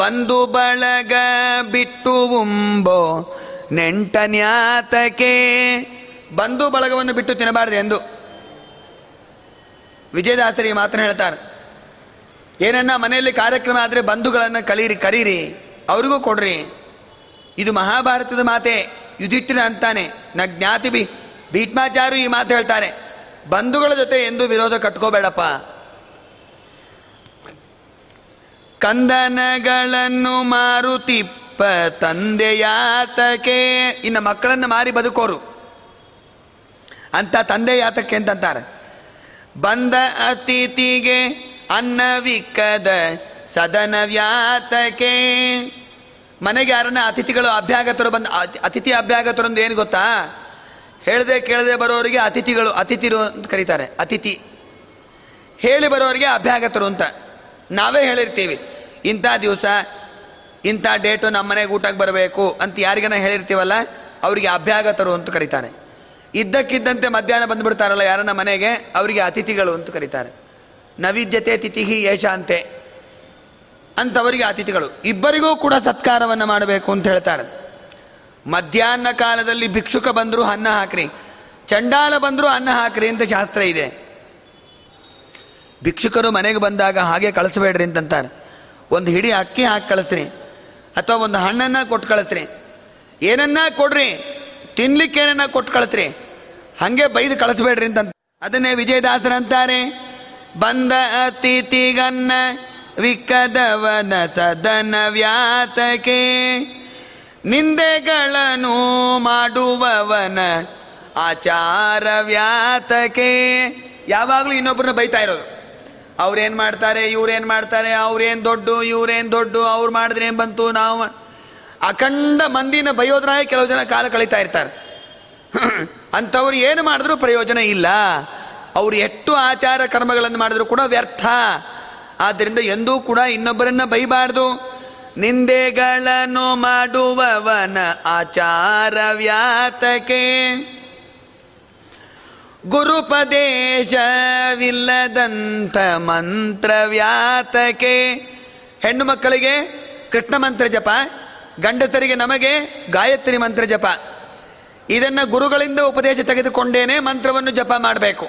ಬಂಧು ಬಳಗ ಬಿಟ್ಟುಂಬೋ ನೆಂಟನ್ಯಾತಕೆ, ಬಂಧು ಬಳಗವನ್ನು ಬಿಟ್ಟು ತಿನ್ನಬಾರ್ದು ಎಂದು ವಿಜಯದಾಸರಿಗೆ ಮಾತನ್ನು ಹೇಳ್ತಾರೆ. ಏನನ್ನ ಮನೆಯಲ್ಲಿ ಕಾರ್ಯಕ್ರಮ ಆದರೆ ಬಂಧುಗಳನ್ನು ಕಳೀರಿ, ಕರೀರಿ, ಅವ್ರಿಗೂ ಕೊಡ್ರಿ. ಇದು ಮಹಾಭಾರತದ ಮಾತೆ, ಯುಧಿಷ್ಠಿರ ಅಂತಾನೆ. ನ ಜ್ಞಾತಿ ಬಿ ಭೀಷ್ಮಾಚಾರ್ಯರು ಈ ಮಾತು ಹೇಳ್ತಾರೆ, ಬಂಧುಗಳ ಜೊತೆ ಎಂದು ವಿರೋಧ ಕಟ್ಕೋಬೇಡಪ್ಪ. ಕಂದನಗಳನ್ನು ಮಾರುತಿಪ್ಪ ತಂದೆಯಾತಕೆ, ಇನ್ನು ಮಕ್ಕಳನ್ನು ಮಾರಿ ಬದುಕೋರು ಅಂತ ತಂದೆ ಯಾತಕ್ಕೆ ಅಂತಂತಾರೆ. ಬಂದ ಅತಿಥಿಗೆ ಅನ್ನವಿಕ್ಕದ ಸದನ ವ್ಯಾತಕೆ, ಮನೆಗೆ ಯಾರನ್ನ ಅತಿಥಿಗಳು ಅಭ್ಯಾಗತರು ಬಂದ, ಅತಿಥಿ ಅಭ್ಯಾಗತರು ಅಂದ್ರೆ ಏನು ಗೊತ್ತಾ, ಹೇಳದೆ ಕೇಳದೆ ಬರೋರಿಗೆ ಅತಿಥಿಗಳು ಅತಿಥಿರು ಅಂತ ಕರೀತಾರೆ, ಅತಿಥಿ. ಹೇಳಿ ಬರೋರಿಗೆ ಅಭ್ಯಾಗತರು ಅಂತ ನಾವೇ ಹೇಳಿರ್ತೀವಿ. ಇಂಥ ದಿವಸ ಇಂಥ ಡೇಟು ನಮ್ಮ ಮನೆಗೆ ಊಟಕ್ಕೆ ಬರಬೇಕು ಅಂತ ಯಾರಿಗನ ಹೇಳಿರ್ತೀವಲ್ಲ ಅವರಿಗೆ ಅಭ್ಯಾಗತರು ಅಂತ ಕರೀತಾರೆ. ಇದ್ದಕ್ಕಿದ್ದಂತೆ ಮಧ್ಯಾಹ್ನ ಬಂದುಬಿಡ್ತಾರಲ್ಲ ಯಾರನ್ನ ಮನೆಗೆ, ಅವರಿಗೆ ಅತಿಥಿಗಳು ಅಂತ ಕರೀತಾರೆ. ನವಿದ್ಯತೆ ತಿಥಿಹಿ ಯೇಷಾಂತೆ ಅಂಥವರಿಗೆ ಅತಿಥಿಗಳು. ಇಬ್ಬರಿಗೂ ಕೂಡ ಸತ್ಕಾರವನ್ನು ಮಾಡಬೇಕು ಅಂತ ಹೇಳ್ತಾರೆ. ಮಧ್ಯಾಹ್ನ ಕಾಲದಲ್ಲಿ ಭಿಕ್ಷುಕ ಬಂದರೂ ಅನ್ನ ಹಾಕ್ರಿ, ಚಂಡಾಲ ಬಂದರೂ ಅನ್ನ ಹಾಕ್ರಿ ಅಂತ ಶಾಸ್ತ್ರ ಇದೆ. ಭಿಕ್ಷುಕರು ಮನೆಗೆ ಬಂದಾಗ ಹಾಗೆ ಕಳಿಸ್ಬೇಡ್ರಿ ಅಂತಂತಾರೆ. ಒಂದು ಹಿಡಿ ಅಕ್ಕಿ ಹಾಕಿ ಕಳಿಸ್ರಿ, ಅಥವಾ ಒಂದು ಹಣ್ಣನ್ನು ಕೊಟ್ಟು ಕಳಿಸ್ರಿ, ಏನನ್ನ ಕೊಡ್ರಿ, ತಿನ್ಲಿಕ್ಕೆ ಏನನ್ನ ಕೊಟ್ಟು ಕಳಿಸ್ರಿ, ಹಾಗೆ ಬೈದು ಕಳಿಸ್ಬೇಡ್ರಿ ಅಂತ. ಅದನ್ನೇ ವಿಜಯದಾಸರಂತಾರೆ, ಬಂದ ಅತಿಥಿಗನ್ನ ವಿಕ್ಕದವನ ಸದನ ವ್ಯಾತಕೆ, ನಿಂದೆಗಳನ್ನು ಮಾಡುವವನ ಆಚಾರ ವ್ಯಾತಕೆ. ಯಾವಾಗಲೂ ಇನ್ನೊಬ್ಬರನ್ನ ಬೈತಾ ಇರೋದು, ಅವ್ರೇನು ಮಾಡ್ತಾರೆ, ಇವ್ರೇನು ಮಾಡ್ತಾರೆ, ಅವ್ರೇನು ದೊಡ್ಡು, ಇವ್ರೇನು ದೊಡ್ಡು, ಅವ್ರು ಮಾಡಿದ್ರೆ ಏನು ಬಂತು, ನಾವು ಅಖಂಡ ಮಂದಿನ ಬಯೋದ್ರಾಯ ಕೆಲವು ಜನ ಕಾಲ ಕಳೀತಾ ಇರ್ತಾರೆ. ಅಂಥವ್ರು ಏನು ಮಾಡಿದ್ರೂ ಪ್ರಯೋಜನ ಇಲ್ಲ, ಅವರು ಎಷ್ಟು ಆಚಾರ ಕರ್ಮಗಳನ್ನು ಮಾಡಿದ್ರೂ ಕೂಡ ವ್ಯರ್ಥ. ಆದ್ದರಿಂದ ಎಂದೂ ಕೂಡ ಇನ್ನೊಬ್ಬರನ್ನ ಬೈಬಾರ್ದು. ನಿಂದೆಗಳನ್ನು ಮಾಡುವವನ ಆಚಾರ ವ್ಯಾತಕೆ, ಗುರುಪದೇಶವಿಲ್ಲದಂಥ ಮಂತ್ರ ವ್ಯಾತಕೆ. ಹೆಣ್ಣು ಮಕ್ಕಳಿಗೆ ಕೃಷ್ಣ ಮಂತ್ರ ಜಪ, ಗಂಡಸರಿಗೆ ನಮಗೆ ಗಾಯತ್ರಿ ಮಂತ್ರ ಜಪ. ಇದನ್ನು ಗುರುಗಳಿಂದ ಉಪದೇಶ ತೆಗೆದುಕೊಂಡೇನೆ ಮಂತ್ರವನ್ನು ಜಪ ಮಾಡಬೇಕು.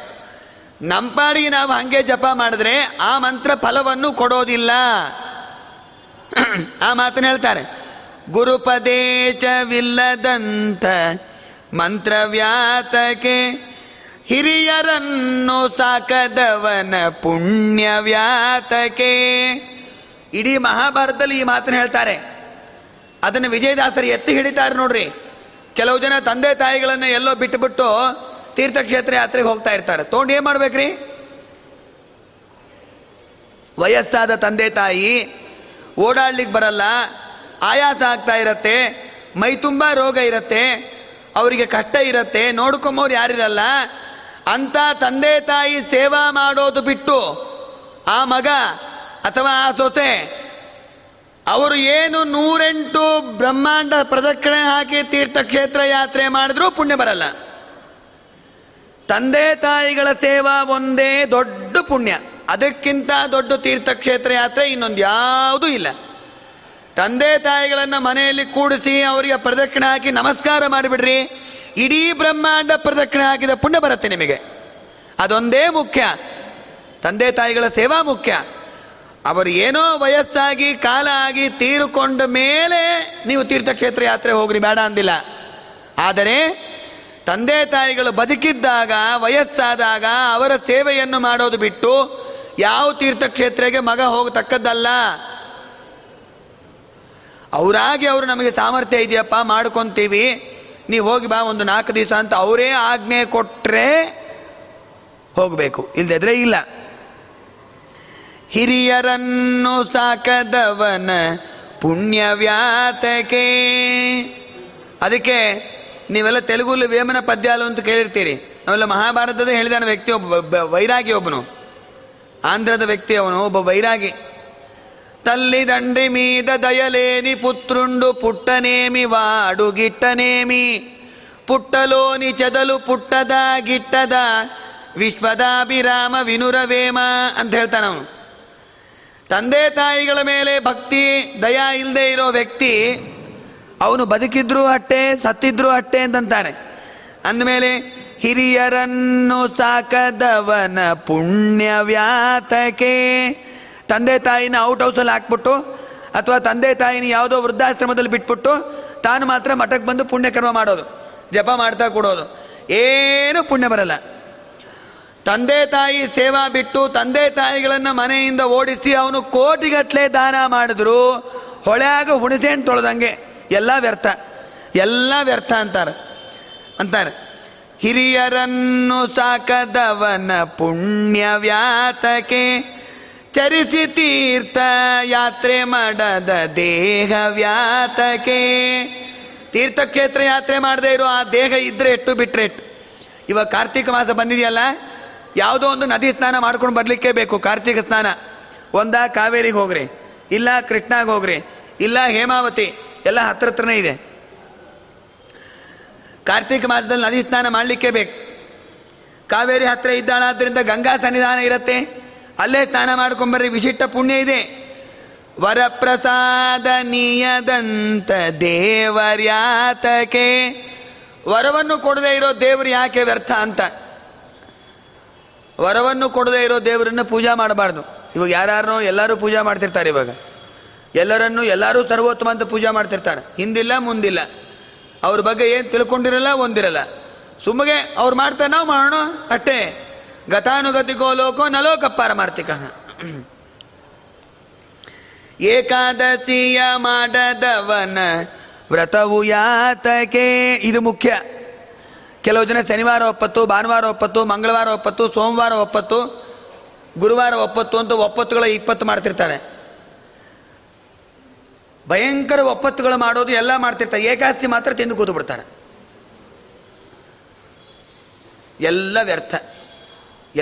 ನಮ್ಮ ಪಾಡಿಗೆ ನಾವು ಹಾಗೆ ಜಪ ಮಾಡಿದ್ರೆ ಆ ಮಂತ್ರ ಫಲವನ್ನು ಕೊಡೋದಿಲ್ಲ. ಆ ಮಾತನ್ನು ಹೇಳ್ತಾರೆ, ಗುರುಪದೇಶವಿಲ್ಲದಂಥ ಮಂತ್ರ ವ್ಯಾತಕೆ, ಹಿರಿಯರನ್ನು ಸಾಕದವನ ಪುಣ್ಯ ವ್ಯಾತಕೆ. ಇಡೀ ಮಹಾಭಾರತದಲ್ಲಿ ಈ ಮಾತನ್ನು ಹೇಳ್ತಾರೆ. ಅದನ್ನು ವಿಜಯದಾಸರು ಎತ್ತಿ ಹಿಡಿತಾರೆ ನೋಡ್ರಿ. ಕೆಲವು ಜನ ತಂದೆ ತಾಯಿಗಳನ್ನು ಎಲ್ಲೋ ಬಿಟ್ಟುಬಿಟ್ಟು ತೀರ್ಥಕ್ಷೇತ್ರ ಯಾತ್ರೆಗೆ ಹೋಗ್ತಾ ಇರ್ತಾರೆ. ತೊಗೊಂಡು ಏನು ಮಾಡ್ಬೇಕ್ರಿ? ವಯಸ್ಸಾದ ತಂದೆ ತಾಯಿ, ಓಡಾಡ್ಲಿಕ್ಕೆ ಬರಲ್ಲ, ಆಯಾಸ ಆಗ್ತಾ ಇರತ್ತೆ, ಮೈ ತುಂಬ ರೋಗ ಇರತ್ತೆ, ಅವರಿಗೆ ಕಷ್ಟ ಇರತ್ತೆ, ನೋಡ್ಕೊಂಬೋರು ಯಾರಿರಲ್ಲ. ಅಂಥ ತಂದೆ ತಾಯಿ ಸೇವಾ ಮಾಡೋದು ಬಿಟ್ಟು ಆ ಮಗ ಅಥವಾ ಆ ಸೊಸೆ ಅವರು ಏನು ನೂರೆಂಟು ಬ್ರಹ್ಮಾಂಡ ಪ್ರದಕ್ಷಿಣೆ ಹಾಕಿ ತೀರ್ಥಕ್ಷೇತ್ರ ಯಾತ್ರೆ ಮಾಡಿದ್ರೂ ಪುಣ್ಯ ಬರಲ್ಲ. ತಂದೆ ತಾಯಿಗಳ ಸೇವಾ ಒಂದೇ ದೊಡ್ಡ ಪುಣ್ಯ. ಅದಕ್ಕಿಂತ ದೊಡ್ಡ ತೀರ್ಥಕ್ಷೇತ್ರ ಯಾತ್ರೆ ಇನ್ನೊಂದು ಯಾವುದೂ ಇಲ್ಲ. ತಂದೆ ತಾಯಿಗಳನ್ನು ಮನೆಯಲ್ಲಿ ಕೂಡಿಸಿ ಅವರಿಗೆ ಪ್ರದಕ್ಷಿಣೆ ಹಾಕಿ ನಮಸ್ಕಾರ ಮಾಡಿಬಿಡ್ರಿ, ಇಡೀ ಬ್ರಹ್ಮಾಂಡ ಪ್ರದಕ್ಷಿಣೆ ಹಾಕಿದ ಪುಣ್ಯ ಬರುತ್ತೆ ನಿಮಗೆ. ಅದೊಂದೇ ಮುಖ್ಯ. ತಂದೆ ತಾಯಿಗಳ ಸೇವಾ ಮುಖ್ಯ. ಅವರು ಏನೋ ವಯಸ್ಸಾಗಿ ಕಾಲ ಆಗಿ ತೀರಿಕೊಂಡ ಮೇಲೆ ನೀವು ತೀರ್ಥಕ್ಷೇತ್ರ ಯಾತ್ರೆ ಹೋಗ್ರಿ, ಬೇಡ ಅಂದಿಲ್ಲ. ಆದರೆ ತಂದೆ ತಾಯಿಗಳು ಬದುಕಿದ್ದಾಗ, ವಯಸ್ಸಾದಾಗ ಅವರ ಸೇವೆಯನ್ನು ಮಾಡೋದು ಬಿಟ್ಟು ಯಾವ ತೀರ್ಥಕ್ಷೇತ್ರಕ್ಕೆ ಮಗ ಹೋಗತಕ್ಕದ್ದಲ್ಲ. ಅವರಾಗಿ ಅವರು ನಮಗೆ ಸಾಮರ್ಥ್ಯ ಇದೆಯಪ್ಪ ಮಾಡ್ಕೊತೀವಿ, ನೀವು ಹೋಗಿ ಬಾ ಒಂದು ನಾಲ್ಕು ದಿವಸ ಅಂತ ಅವರೇ ಆಜ್ಞೆ ಕೊಟ್ಟರೆ ಹೋಗಬೇಕು, ಇಲ್ಲದಿದ್ರೆ ಇಲ್ಲ. ಹಿರಿಯರನ್ನು ಸಾಕದವನ ಪುಣ್ಯ ವ್ಯಾತಕೆ. ಅದಕ್ಕೆ ನೀವೆಲ್ಲ ತೆಲುಗುಲಿ ವೇಮನ ಪದ್ಯಾಲು ಅಂತ ಕೇಳಿರ್ತೀರಿ. ನಾವೆಲ್ಲ ಮಹಾಭಾರತದ ಹೇಳಿದಾನ ವ್ಯಕ್ತಿ, ಒಬ್ಬ ವೈರಾಗಿ, ಒಬ್ಬನು ಆಂಧ್ರದ ವ್ಯಕ್ತಿ, ಅವನು ಒಬ್ಬ ವೈರಾಗಿ. ತಲ್ಲಿ ದಂಡಿ ಮೀದ ದಯಲೇನಿ ಪುತ್ರುಂಡು ಪುಟ್ಟನೇಮಿ ವಾಡು ಗಿಟ್ಟನೇಮಿ, ಪುಟ್ಟಲೋನಿ ಚದಲು ಪುಟ್ಟದ ಗಿಟ್ಟದ ವಿಶ್ವದಾಭಿರಾಮ ವಿನುರವೇಮ ಅಂತ ಹೇಳ್ತಾನ ಅವನು. ತಂದೆ ತಾಯಿಗಳ ಮೇಲೆ ಭಕ್ತಿ ದಯಾ ಇಲ್ಲದೆ ಇರೋ ವ್ಯಕ್ತಿ, ಅವನು ಬದುಕಿದ್ರೂ ಅಟ್ಟೆ ಸತ್ತಿದ್ರೂ ಅಟ್ಟೆ ಅಂತಂತಾರೆ. ಅಂದಮೇಲೆ ಹಿರಿಯರನ್ನು ಸಾಕದವನ ಪುಣ್ಯ ವ್ಯಾತಕೆ. ತಂದೆ ತಾಯಿನ ಔಟ್ ಹೌಸಲ್ಲಿ ಹಾಕ್ಬಿಟ್ಟು ಅಥವಾ ತಂದೆ ತಾಯಿನ ಯಾವುದೋ ವೃದ್ಧಾಶ್ರಮದಲ್ಲಿ ಬಿಟ್ಬಿಟ್ಟು ತಾನು ಮಾತ್ರ ಮಠಕ್ಕೆ ಬಂದು ಪುಣ್ಯಕರ್ಮ ಮಾಡೋದು, ಜಪ ಮಾಡ್ತಾ ಕೊಡೋದು, ಏನೂ ಪುಣ್ಯ ಬರಲ್ಲ. ತಂದೆ ತಾಯಿ ಸೇವಾ ಬಿಟ್ಟು ತಂದೆ ತಾಯಿಗಳನ್ನು ಮನೆಯಿಂದ ಓಡಿಸಿ ಅವನು ಕೋಟಿಗಟ್ಟಲೆ ದಾನ ಮಾಡಿದ್ರು ಹೊಳೆಯಾಗ ಹುಣಸೆಹಣ್ಣು ತೊಳೆದಂಗೆ, ಎಲ್ಲ ವ್ಯರ್ಥ, ಎಲ್ಲ ವ್ಯರ್ಥ ಅಂತಾರೆ ಅಂತಾರೆ ಹಿರಿಯರನ್ನು ಸಾಕದವನ ಪುಣ್ಯ ವ್ಯಾತಕೆ, ಚರಿಸಿ ತೀರ್ಥ ಯಾತ್ರೆ ಮಾಡದ ದೇಹ ವ್ಯಾತಕೆ. ತೀರ್ಥಕ್ಷೇತ್ರ ಯಾತ್ರೆ ಮಾಡದೇ ಇರೋ ಆ ದೇಹ ಇದ್ರೆ ಎಟ್ಟು ಬಿಟ್ಟರೆ ಎಟ್ಟು. ಇವಾಗ ಕಾರ್ತಿಕ ಮಾಸ ಬಂದಿದೆಯಲ್ಲ, ಯಾವುದೋ ಒಂದು ನದಿ ಸ್ನಾನ ಮಾಡ್ಕೊಂಡು ಬರಲಿಕ್ಕೆ ಬೇಕು ಕಾರ್ತಿಕ ಸ್ನಾನ. ಒಂದ ಕಾವೇರಿಗೆ ಹೋಗ್ರಿ, ಇಲ್ಲ ಕೃಷ್ಣಾಗ ಹೋಗ್ರಿ, ಇಲ್ಲ ಹೇಮಾವತಿ, ಎಲ್ಲ ಹತ್ರ ಹತ್ರನೇ ಇದೆ. ಕಾರ್ತಿಕ ಮಾಸದಲ್ಲಿ ನದಿ ಸ್ನಾನ ಮಾಡಲಿಕ್ಕೆ ಬೇಕು. ಕಾವೇರಿ ಹತ್ತಿರ ಇದ್ದಾಳಾದ್ರಿಂದ ಗಂಗಾ ಸನ್ನಿಧಾನ ಇರುತ್ತೆ, ಅಲ್ಲೇ ಸ್ನಾನ ಮಾಡ್ಕೊಂಬರ್ರಿ, ವಿಶಿಷ್ಟ ಪುಣ್ಯ ಇದೆ. ವರಪ್ರಸಾದ ನಿಯದಂತ ದೇವರ್ಯಾತಕೆ, ವರವನ್ನು ಕೊಡದೇ ಇರೋ ದೇವರು ಯಾಕೆ ವ್ಯರ್ಥ ಅಂತ. ವರವನ್ನು ಕೊಡದೇ ಇರೋ ದೇವರನ್ನ ಪೂಜೆ ಮಾಡಬಾರ್ದು. ಇವಾಗ ಯಾರ್ಯಾರೋ ಎಲ್ಲರೂ ಪೂಜೆ ಮಾಡ್ತಿರ್ತಾರೆ, ಇವಾಗ ಎಲ್ಲರನ್ನು ಎಲ್ಲರೂ ಸರ್ವೋತ್ತಮ ಅಂತ ಪೂಜೆ ಮಾಡ್ತಿರ್ತಾರೆ, ಹಿಂದಿಲ್ಲ ಮುಂದಿಲ್ಲ, ಅವ್ರ ಬಗ್ಗೆ ಏನು ತಿಳ್ಕೊಂಡಿರಲ್ಲ, ಒಂದಿರಲ್ಲ, ಸುಮ್ಮಗೆ ಅವ್ರು ಮಾಡ್ತಾ ನಾವು ಮಾಡೋಣ ಅಷ್ಟೇ. ಗತಾನುಗತಿಕೋ ಲೋಕೋ ನಲೋಕಪ್ಪಾರ ಮಾರ್ತಿಕ. ಏಕಾದಶಿಯ ಮಾಡದವನ ವ್ರತವು ಯಾತಕೆ, ಇದು ಮುಖ್ಯ. ಕೆಲವು ಜನ ಶನಿವಾರ ಒಪ್ಪತ್ತು, ಭಾನುವಾರ ಒಪ್ಪತ್ತು, ಮಂಗಳವಾರ ಒಪ್ಪತ್ತು, ಸೋಮವಾರ ಒಪ್ಪತ್ತು, ಗುರುವಾರ ಒಪ್ಪತ್ತು ಅಂತ ಒಪ್ಪತ್ತುಗಳ ಇಪ್ಪತ್ತು ಮಾಡ್ತಿರ್ತಾರೆ. ಭಯಂಕರ ಒಪ್ಪತ್ತುಗಳು ಮಾಡೋದು ಎಲ್ಲ ಮಾಡ್ತಿರ್ತಾರೆ, ಏಕಾಸ್ತಿ ಮಾತ್ರ ತಿಂದು ಕೂತು ಬಿಡ್ತಾರೆ. ಎಲ್ಲ ವ್ಯರ್ಥ,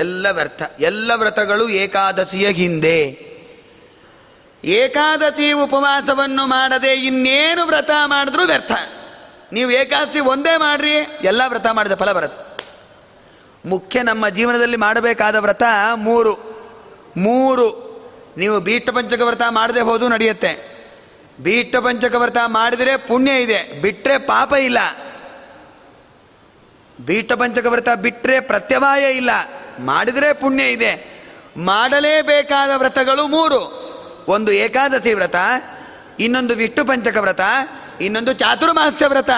ಎಲ್ಲ ವ್ಯರ್ಥ. ಎಲ್ಲ ವ್ರತಗಳು ಏಕಾದಶಿಯ ಹಿಂದೆ. ಏಕಾದಶಿ ಉಪವಾಸವನ್ನು ಮಾಡದೆ ಇನ್ನೇನು ವ್ರತ ಮಾಡಿದ್ರೂ ವ್ಯರ್ಥ. ನೀವು ಏಕಾದಶಿ ಒಂದೇ ಮಾಡ್ರಿ, ಎಲ್ಲ ವ್ರತ ಮಾಡಿದ ಫಲ ಬರುತ್ತೆ. ಮುಖ್ಯ ನಮ್ಮ ಜೀವನದಲ್ಲಿ ಮಾಡಬೇಕಾದ ವ್ರತ ಮೂರು. ಮೂರು ನೀವು ಬೀಷ್ಟ ಪಂಚಕ ವ್ರತ ಮಾಡದೆ ಹೋದು ನಡೆಯುತ್ತೆ. ಬೀಷ್ಟ ಪಂಚಕ ವ್ರತ ಮಾಡಿದರೆ ಪುಣ್ಯ ಇದೆ, ಬಿಟ್ಟರೆ ಪಾಪ ಇಲ್ಲ. ಬೀಷ್ಟ ಪಂಚಕ ವ್ರತ ಬಿಟ್ಟರೆ ಪ್ರತ್ಯವಾಯ ಇಲ್ಲ, ಮಾಡಿದರೆ ಪುಣ್ಯ ಇದೆ. ಮಾಡಲೇಬೇಕಾದ ವ್ರತಗಳು ಮೂರು. ಒಂದು ಏಕಾದಶಿ ವ್ರತ, ಇನ್ನೊಂದು ವಿಷ್ಣು ಪಂಚಕ ವ್ರತ, ಇನ್ನೊಂದು ಚಾತುರ್ಮಾಸ್ಯ ವ್ರತ.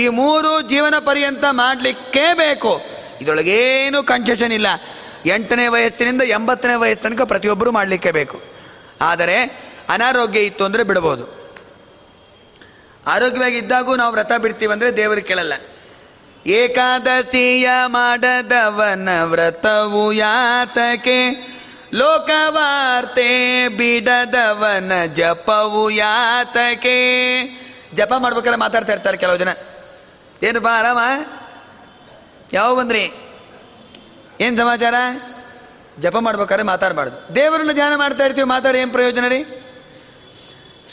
ಈ ಮೂರು ಜೀವನ ಪರ್ಯಂತ ಮಾಡಲಿಕ್ಕೇ ಬೇಕು. ಇದರೊಳಗೇನು ಕನ್ಸೆಷನ್ ಇಲ್ಲ. ಎಂಟನೇ ವಯಸ್ಸಿನಿಂದ ಎಂಬತ್ತನೇ ವಯಸ್ಸು ತನಕ ಪ್ರತಿಯೊಬ್ಬರು ಮಾಡಲಿಕ್ಕೆ ಬೇಕು. ಆದರೆ ಅನಾರೋಗ್ಯ ಇತ್ತು ಅಂದರೆ ಬಿಡ್ಬೋದು. ಆರೋಗ್ಯವಾಗಿದ್ದಾಗೂ ನಾವು ವ್ರತ ಬಿಡ್ತೀವಂದರೆ ದೇವರು ಕೇಳಲ್ಲ. ಏಕಾದಶಿಯ ಮಾಡದವನ ವ್ರತವು ಯಾತಕೆ, ಲೋಕವಾರ್ತೆ ಬಿಡದವನ ಜಪವು ಯಾತಕೆ. ಜಪ ಮಾಡ್ಬೇಕಾದ್ರೆ ಮಾತಾಡ್ತಾ ಇರ್ತಾರೆ ಕೆಲವು ಜನ. ಏನಪ್ಪ ಆರಾಮ, ಯಾವ ಬಂದ್ರಿ, ಏನು ಸಮಾಚಾರ? ಜಪ ಮಾಡ್ಬೇಕಾದ್ರೆ ಮಾತಾಡಬಾರ್ದು. ದೇವರನ್ನ ಧ್ಯಾನ ಮಾಡ್ತಾ ಇರ್ತೀವಿ, ಮಾತಾಡಿ ಏನು ಪ್ರಯೋಜನ ರೀ?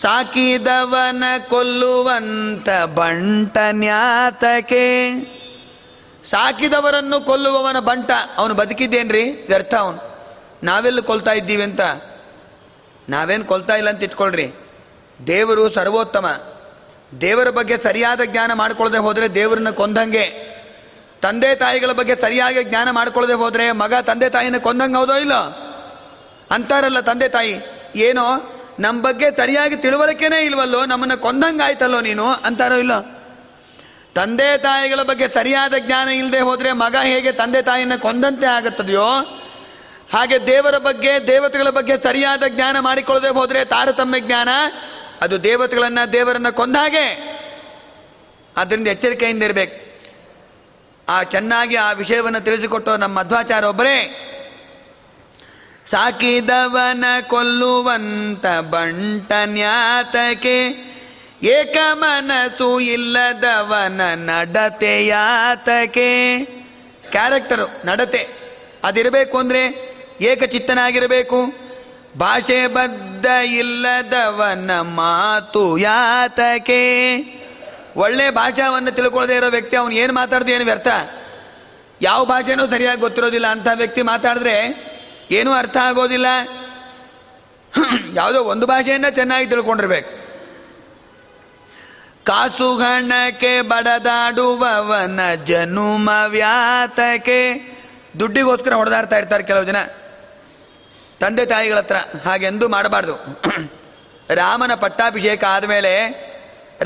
ಸಾಕಿದವನ ಕೊಲ್ಲುವಂತ ಬಂಟನ್ಯಾತಕೆ. ಸಾಕಿದವರನ್ನು ಕೊಲ್ಲುವವನ ಬಂಟ, ಅವನು ಬದುಕಿದ್ದೇನ್ರಿ? ವ್ಯರ್ಥ. ಅವನು ನಾವೆಲ್ಲ ಕೊಲ್ತಾ ಇದ್ದೀವಿ ಅಂತ, ನಾವೇನು ಕೊಲ್ತಾ ಇಲ್ಲ ಅಂತ ಇಟ್ಕೊಳ್ರಿ. ದೇವರು ಸರ್ವೋತ್ತಮ. ದೇವರ ಬಗ್ಗೆ ಸರಿಯಾದ ಜ್ಞಾನ ಮಾಡ್ಕೊಳ್ಳದೆ ಹೋದರೆ ದೇವರನ್ನ ಕೊಂದಂಗೆ. ತಂದೆ ತಾಯಿಗಳ ಬಗ್ಗೆ ಸರಿಯಾಗಿ ಜ್ಞಾನ ಮಾಡ್ಕೊಳ್ಳದೆ ಹೋದರೆ ಮಗ ತಂದೆ ತಾಯಿನ ಕೊಂದಂಗೆ, ಹೌದೋ ಇಲ್ಲೋ? ಅಂತಾರಲ್ಲ ತಂದೆ ತಾಯಿ, ಏನೋ ನಮ್ಮ ಬಗ್ಗೆ ಸರಿಯಾಗಿ ತಿಳುವಳಿಕೆನೇ ಇಲ್ವಲ್ಲೋ, ನಮ್ಮನ್ನು ಕೊಂದಂಗೆ ಆಯ್ತಲ್ಲೋ ನೀನು ಅಂತಾರೋ ಇಲ್ಲೋ? ತಂದೆ ತಾಯಿಗಳ ಬಗ್ಗೆ ಸರಿಯಾದ ಜ್ಞಾನ ಇಲ್ಲದೆ ಹೋದರೆ ಮಗ ಹೇಗೆ ತಂದೆ ತಾಯಿನ ಕೊಂದಂತೆ ಆಗುತ್ತದೆಯೋ ಹಾಗೆ ದೇವರ ಬಗ್ಗೆ ದೇವತೆಗಳ ಬಗ್ಗೆ ಸರಿಯಾದ ಜ್ಞಾನ ಮಾಡಿಕೊಳ್ಳದೆ ಹೋದರೆ ತಾರತಮ್ಯ ಜ್ಞಾನ, ಅದು ದೇವತೆಗಳನ್ನು ದೇವರನ್ನು ಕೊಂದಾಗೆ. ಅದರಿಂದ ಎಚ್ಚರಿಕೆಯಿಂದ ಇರಬೇಕು. ಆ ಚೆನ್ನಾಗಿ ಆ ವಿಷಯವನ್ನು ತಿಳಿಸಿಕೊಟ್ಟು ನಮ್ಮ ಮಧ್ವಾಚಾರ್ಯ ಒಬ್ಬರೇ, ಸಾಕಿದವನ ಕೊಲ್ಲುವಂತ ಬಂಟನ್ಯಾತಕೆ, ಏಕಮನಸು ಇಲ್ಲದವನ ನಡತೆಯಾತಕೆ. ಕ್ಯಾರೆಕ್ಟರು, ನಡತೆ ಅದಿರಬೇಕು ಅಂದರೆ ಏಕಚಿತ್ತನಾಗಿರಬೇಕು. ಭಾಷೆ ಬದ್ಧ ಇಲ್ಲದವನ ಮಾತು ಯಾತಕೆ. ಒಳ್ಳೆ ಭಾಷಾವನ್ನು ತಿಳ್ಕೊಳ್ಳದೆ ಇರೋ ವ್ಯಕ್ತಿ ಅವನು ಏನು ಮಾತಾಡ್ದು ಏನು ವ್ಯರ್ಥ. ಯಾವ ಭಾಷೆನೂ ಸರಿಯಾಗಿ ಗೊತ್ತಿರೋದಿಲ್ಲ ಅಂಥ ವ್ಯಕ್ತಿ ಮಾತಾಡಿದ್ರೆ ಏನೂ ಅರ್ಥ ಆಗೋದಿಲ್ಲ. ಯಾವುದೋ ಒಂದು ಭಾಷೆಯನ್ನು ಚೆನ್ನಾಗಿ ತಿಳ್ಕೊಂಡಿರ್ಬೇಕು. ಕಾಸು ಹಣಕ್ಕೆ ಬಡದಾಡುವವನ ಜನುಮ ವ್ಯಾತಕೆ. ದುಡ್ಡಿಗೋಸ್ಕರ ಹೊಡೆದಾಡ್ತಾ ಇರ್ತಾರೆ ಕೆಲವು ಜನ ತಂದೆ ತಾಯಿಗಳ ಹತ್ರ. ಹಾಗೆಂದು ಮಾಡಬಾರ್ದು. ರಾಮನ ಪಟ್ಟಾಭಿಷೇಕ ಆದಮೇಲೆ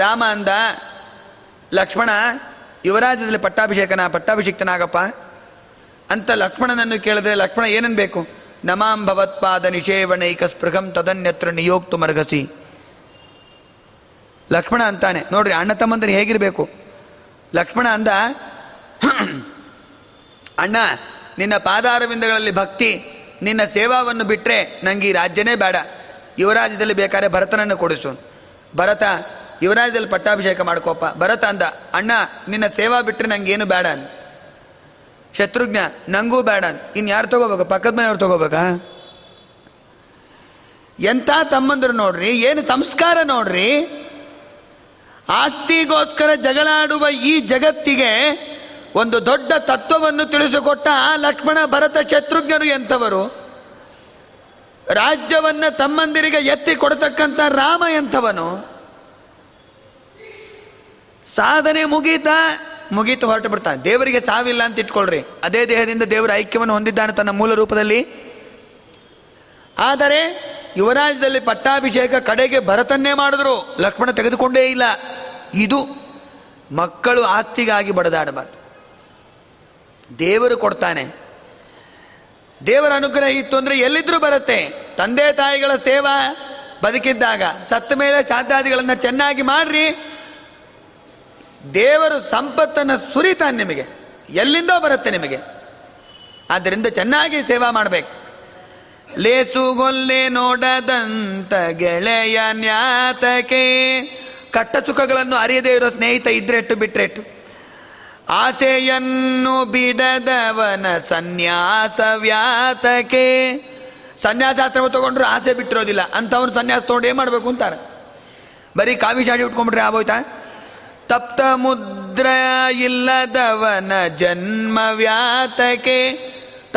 ರಾಮ ಅಂದ, ಲಕ್ಷ್ಮಣ ಯುವರಾಜ್ಯದಲ್ಲಿ ಪಟ್ಟಾಭಿಷೇಕನ, ಪಟ್ಟಾಭಿಷಿಕ್ತನಾಗಪ್ಪ ಅಂತ ಲಕ್ಷ್ಮಣನನ್ನು ಕೇಳಿದ್ರೆ ಲಕ್ಷ್ಮಣ ಏನನ್ಬೇಕು? ನಮಾಂ ಭವತ್ಪಾದ ನಿಷೇವಣೈಕ ಸ್ಪೃಹಂ ತದನ್ಯತ್ರ ನಿಯೋಕ್ತು ಮರ್ಗಸಿ. ಲಕ್ಷ್ಮಣ ಅಂತಾನೆ. ನೋಡ್ರಿ ಅಣ್ಣ ತಮ್ಮಂದ್ರೆ ಹೇಗಿರಬೇಕು. ಲಕ್ಷ್ಮಣ ಅಂದ, ಅಣ್ಣ ನಿನ್ನ ಪಾದಾರವಿಂದಗಳಲ್ಲಿ ಭಕ್ತಿ, ನಿನ್ನ ಸೇವಾವನ್ನು ಬಿಟ್ಟರೆ ನಂಗೆ ಈ ರಾಜ್ಯನೇ ಬೇಡ. ಯುವರಾಜ್ಯದಲ್ಲಿ ಬೇಕಾದ್ರೆ ಭರತನನ್ನು ಕೊಡಿಸು. ಭರತ ಯುವರಾಜ್ಯದಲ್ಲಿ ಪಟ್ಟಾಭಿಷೇಕ ಮಾಡ್ಕೋಪ್ಪ. ಭರತ ಅಂದ, ಅಣ್ಣ ನಿನ್ನ ಸೇವಾ ಬಿಟ್ಟರೆ ನಂಗೇನು ಬೇಡ. ಶತ್ರುಘ್ನ, ನಂಗೂ ಬೇಡ. ಇನ್ನು ಯಾರು ತಗೋಬೇಕು? ಪಕ್ಕದ ಮನೆಯವ್ರು ತಗೋಬೇಕಾ? ಎಂಥ ತಮ್ಮಂದ್ರು ನೋಡ್ರಿ, ಏನು ಸಂಸ್ಕಾರ ನೋಡ್ರಿ. ಆಸ್ತಿಗೋಸ್ಕರ ಜಗಳಾಡುವ ಈ ಜಗತ್ತಿಗೆ ಒಂದು ದೊಡ್ಡ ತತ್ವವನ್ನು ತಿಳಿಸಿಕೊಟ್ಟ ಲಕ್ಷ್ಮಣ, ಭರತ, ಶತ್ರುಘ್ನರು ಎಂಥವರು. ರಾಜ್ಯವನ್ನು ತಮ್ಮಂದಿರಿಗೆ ಎತ್ತಿ ಕೊಡತಕ್ಕಂಥ ರಾಮ ಎಂಥವನು. ಸಾಧನೆ ಮುಗೀತಾ? ಮುಗೀತು, ಹೊರಟು ಬಿಡ್ತಾನೆ. ದೇವರಿಗೆ ಸಾವಿಲ್ಲ ಅಂತ ಇಟ್ಕೊಳ್ರಿ. ಅದೇ ದೇಹದಿಂದ ದೇವರ ಐಕ್ಯವನ್ನು ಹೊಂದಿದ್ದಾನೆ ತನ್ನ ಮೂಲ ರೂಪದಲ್ಲಿ. ಆದರೆ ಯುವರಾಜ್ಯದಲ್ಲಿ ಪಟ್ಟಾಭಿಷೇಕ ಕಡೆಗೆ ಭರತನ್ನೇ ಮಾಡಿದ್ರು, ಲಕ್ಷ್ಮಣ ತೆಗೆದುಕೊಂಡೇ ಇಲ್ಲ. ಇದು ಮಕ್ಕಳು ಆಸ್ತಿಗಾಗಿ ಬಡದಾಡಬಾರ್ದು. ದೇವರು ಕೊಡ್ತಾನೆ. ದೇವರ ಅನುಗ್ರಹ ಇತ್ತು ಅಂದರೆ ಎಲ್ಲಿದ್ರೂ ಬರುತ್ತೆ. ತಂದೆ ತಾಯಿಗಳ ಸೇವಾ ಬದುಕಿದ್ದಾಗ, ಸತ್ತ ಮೇಲೆ ಶ್ರಾದ್ದಾದಿಗಳನ್ನು ಚೆನ್ನಾಗಿ ಮಾಡ್ರಿ. ದೇವರು ಸಂಪತ್ತನ್ನು ಸುರಿತಾನೆ ನಿಮಗೆ, ಎಲ್ಲಿಂದೋ ಬರುತ್ತೆ ನಿಮಗೆ. ಆದ್ದರಿಂದ ಚೆನ್ನಾಗಿ ಸೇವಾ ಮಾಡಬೇಕು. ಲೇಸುಗೊಲ್ಲೆ ನೋಡದಂತ ಗೆಳೆಯ ನ್ಯಾತಕೆ. ಕಟ್ಟ ಚುಕ್ಕಗಳನ್ನು ಅರಿಯದೇ ಇರೋ ಸ್ನೇಹಿತ ಇದ್ರೆಟ್ಟು ಬಿಟ್ರೆಟ್ಟು. ಆಸೆಯನ್ನು ಬಿಡದವನ ಸನ್ಯಾಸ ವ್ಯಾತಕೆ. ಸನ್ಯಾಸ ಆಶ್ರಮ ತೊಗೊಂಡ್ರು ಆಸೆ ಬಿಟ್ಟಿರೋದಿಲ್ಲ ಅಂಥವ್ರು ಸನ್ಯಾಸ ತೊಗೊಂಡು ಏನು ಮಾಡಬೇಕು ಅಂತಾರೆ. ಬರೀ ಕಾವಿ ಶಾಡಿ ಉಟ್ಕೊಂಡ್ಬಿಟ್ರೆ ಆಗೋಯ್ತಾ? ತಪ್ತ ಮುದ್ರ ಇಲ್ಲದವನ ಜನ್ಮ ವ್ಯಾತಕೆ.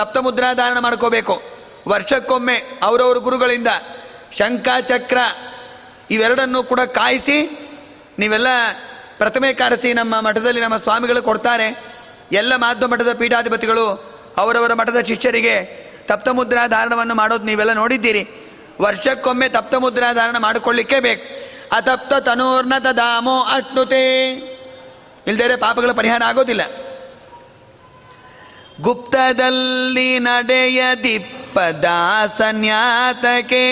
ತಪ್ತ ಮುದ್ರಾ ಧಾರಣ ಮಾಡ್ಕೋಬೇಕು ವರ್ಷಕ್ಕೊಮ್ಮೆ ಅವರವ್ರ ಗುರುಗಳಿಂದ. ಶಂಖಚಕ್ರ ಇವೆರಡನ್ನು ಕೂಡ ಕಾಯಿಸಿ ನೀವೆಲ್ಲ ಪ್ರತಿಮೆ ಕಾರಿಸಿ ನಮ್ಮ ಮಠದಲ್ಲಿ ನಮ್ಮ ಸ್ವಾಮಿಗಳು ಕೊಡ್ತಾರೆ. ಎಲ್ಲ ಮಾಧ್ಯಮ ಮಠದ ಪೀಠಾಧಿಪತಿಗಳು ಅವರವರ ಮಠದ ಶಿಷ್ಯರಿಗೆ ತಪ್ತ ಮುದ್ರಾ ಧಾರಣವನ್ನು ಮಾಡೋದು ನೀವೆಲ್ಲ ನೋಡಿದ್ದೀರಿ. ವರ್ಷಕ್ಕೊಮ್ಮೆ ತಪ್ತ ಮುದ್ರಾ ಧಾರಣ ಮಾಡಿಕೊಳ್ಳಿಕ್ಕೆ ಬೇಕು. ಅತಪ್ತ ತನೂರ್ನ ತದಾಮೋ ಅಷ್ಟುತೆ. ಇಲ್ದೇರೆ ಪಾಪಗಳ ಪರಿಹಾರ ಆಗೋದಿಲ್ಲ. ಗುಪ್ತದಲ್ಲಿ ನಡೆಯ ದಿಪ್ಪ ದಾಸನ್ಯಾತಕೆ.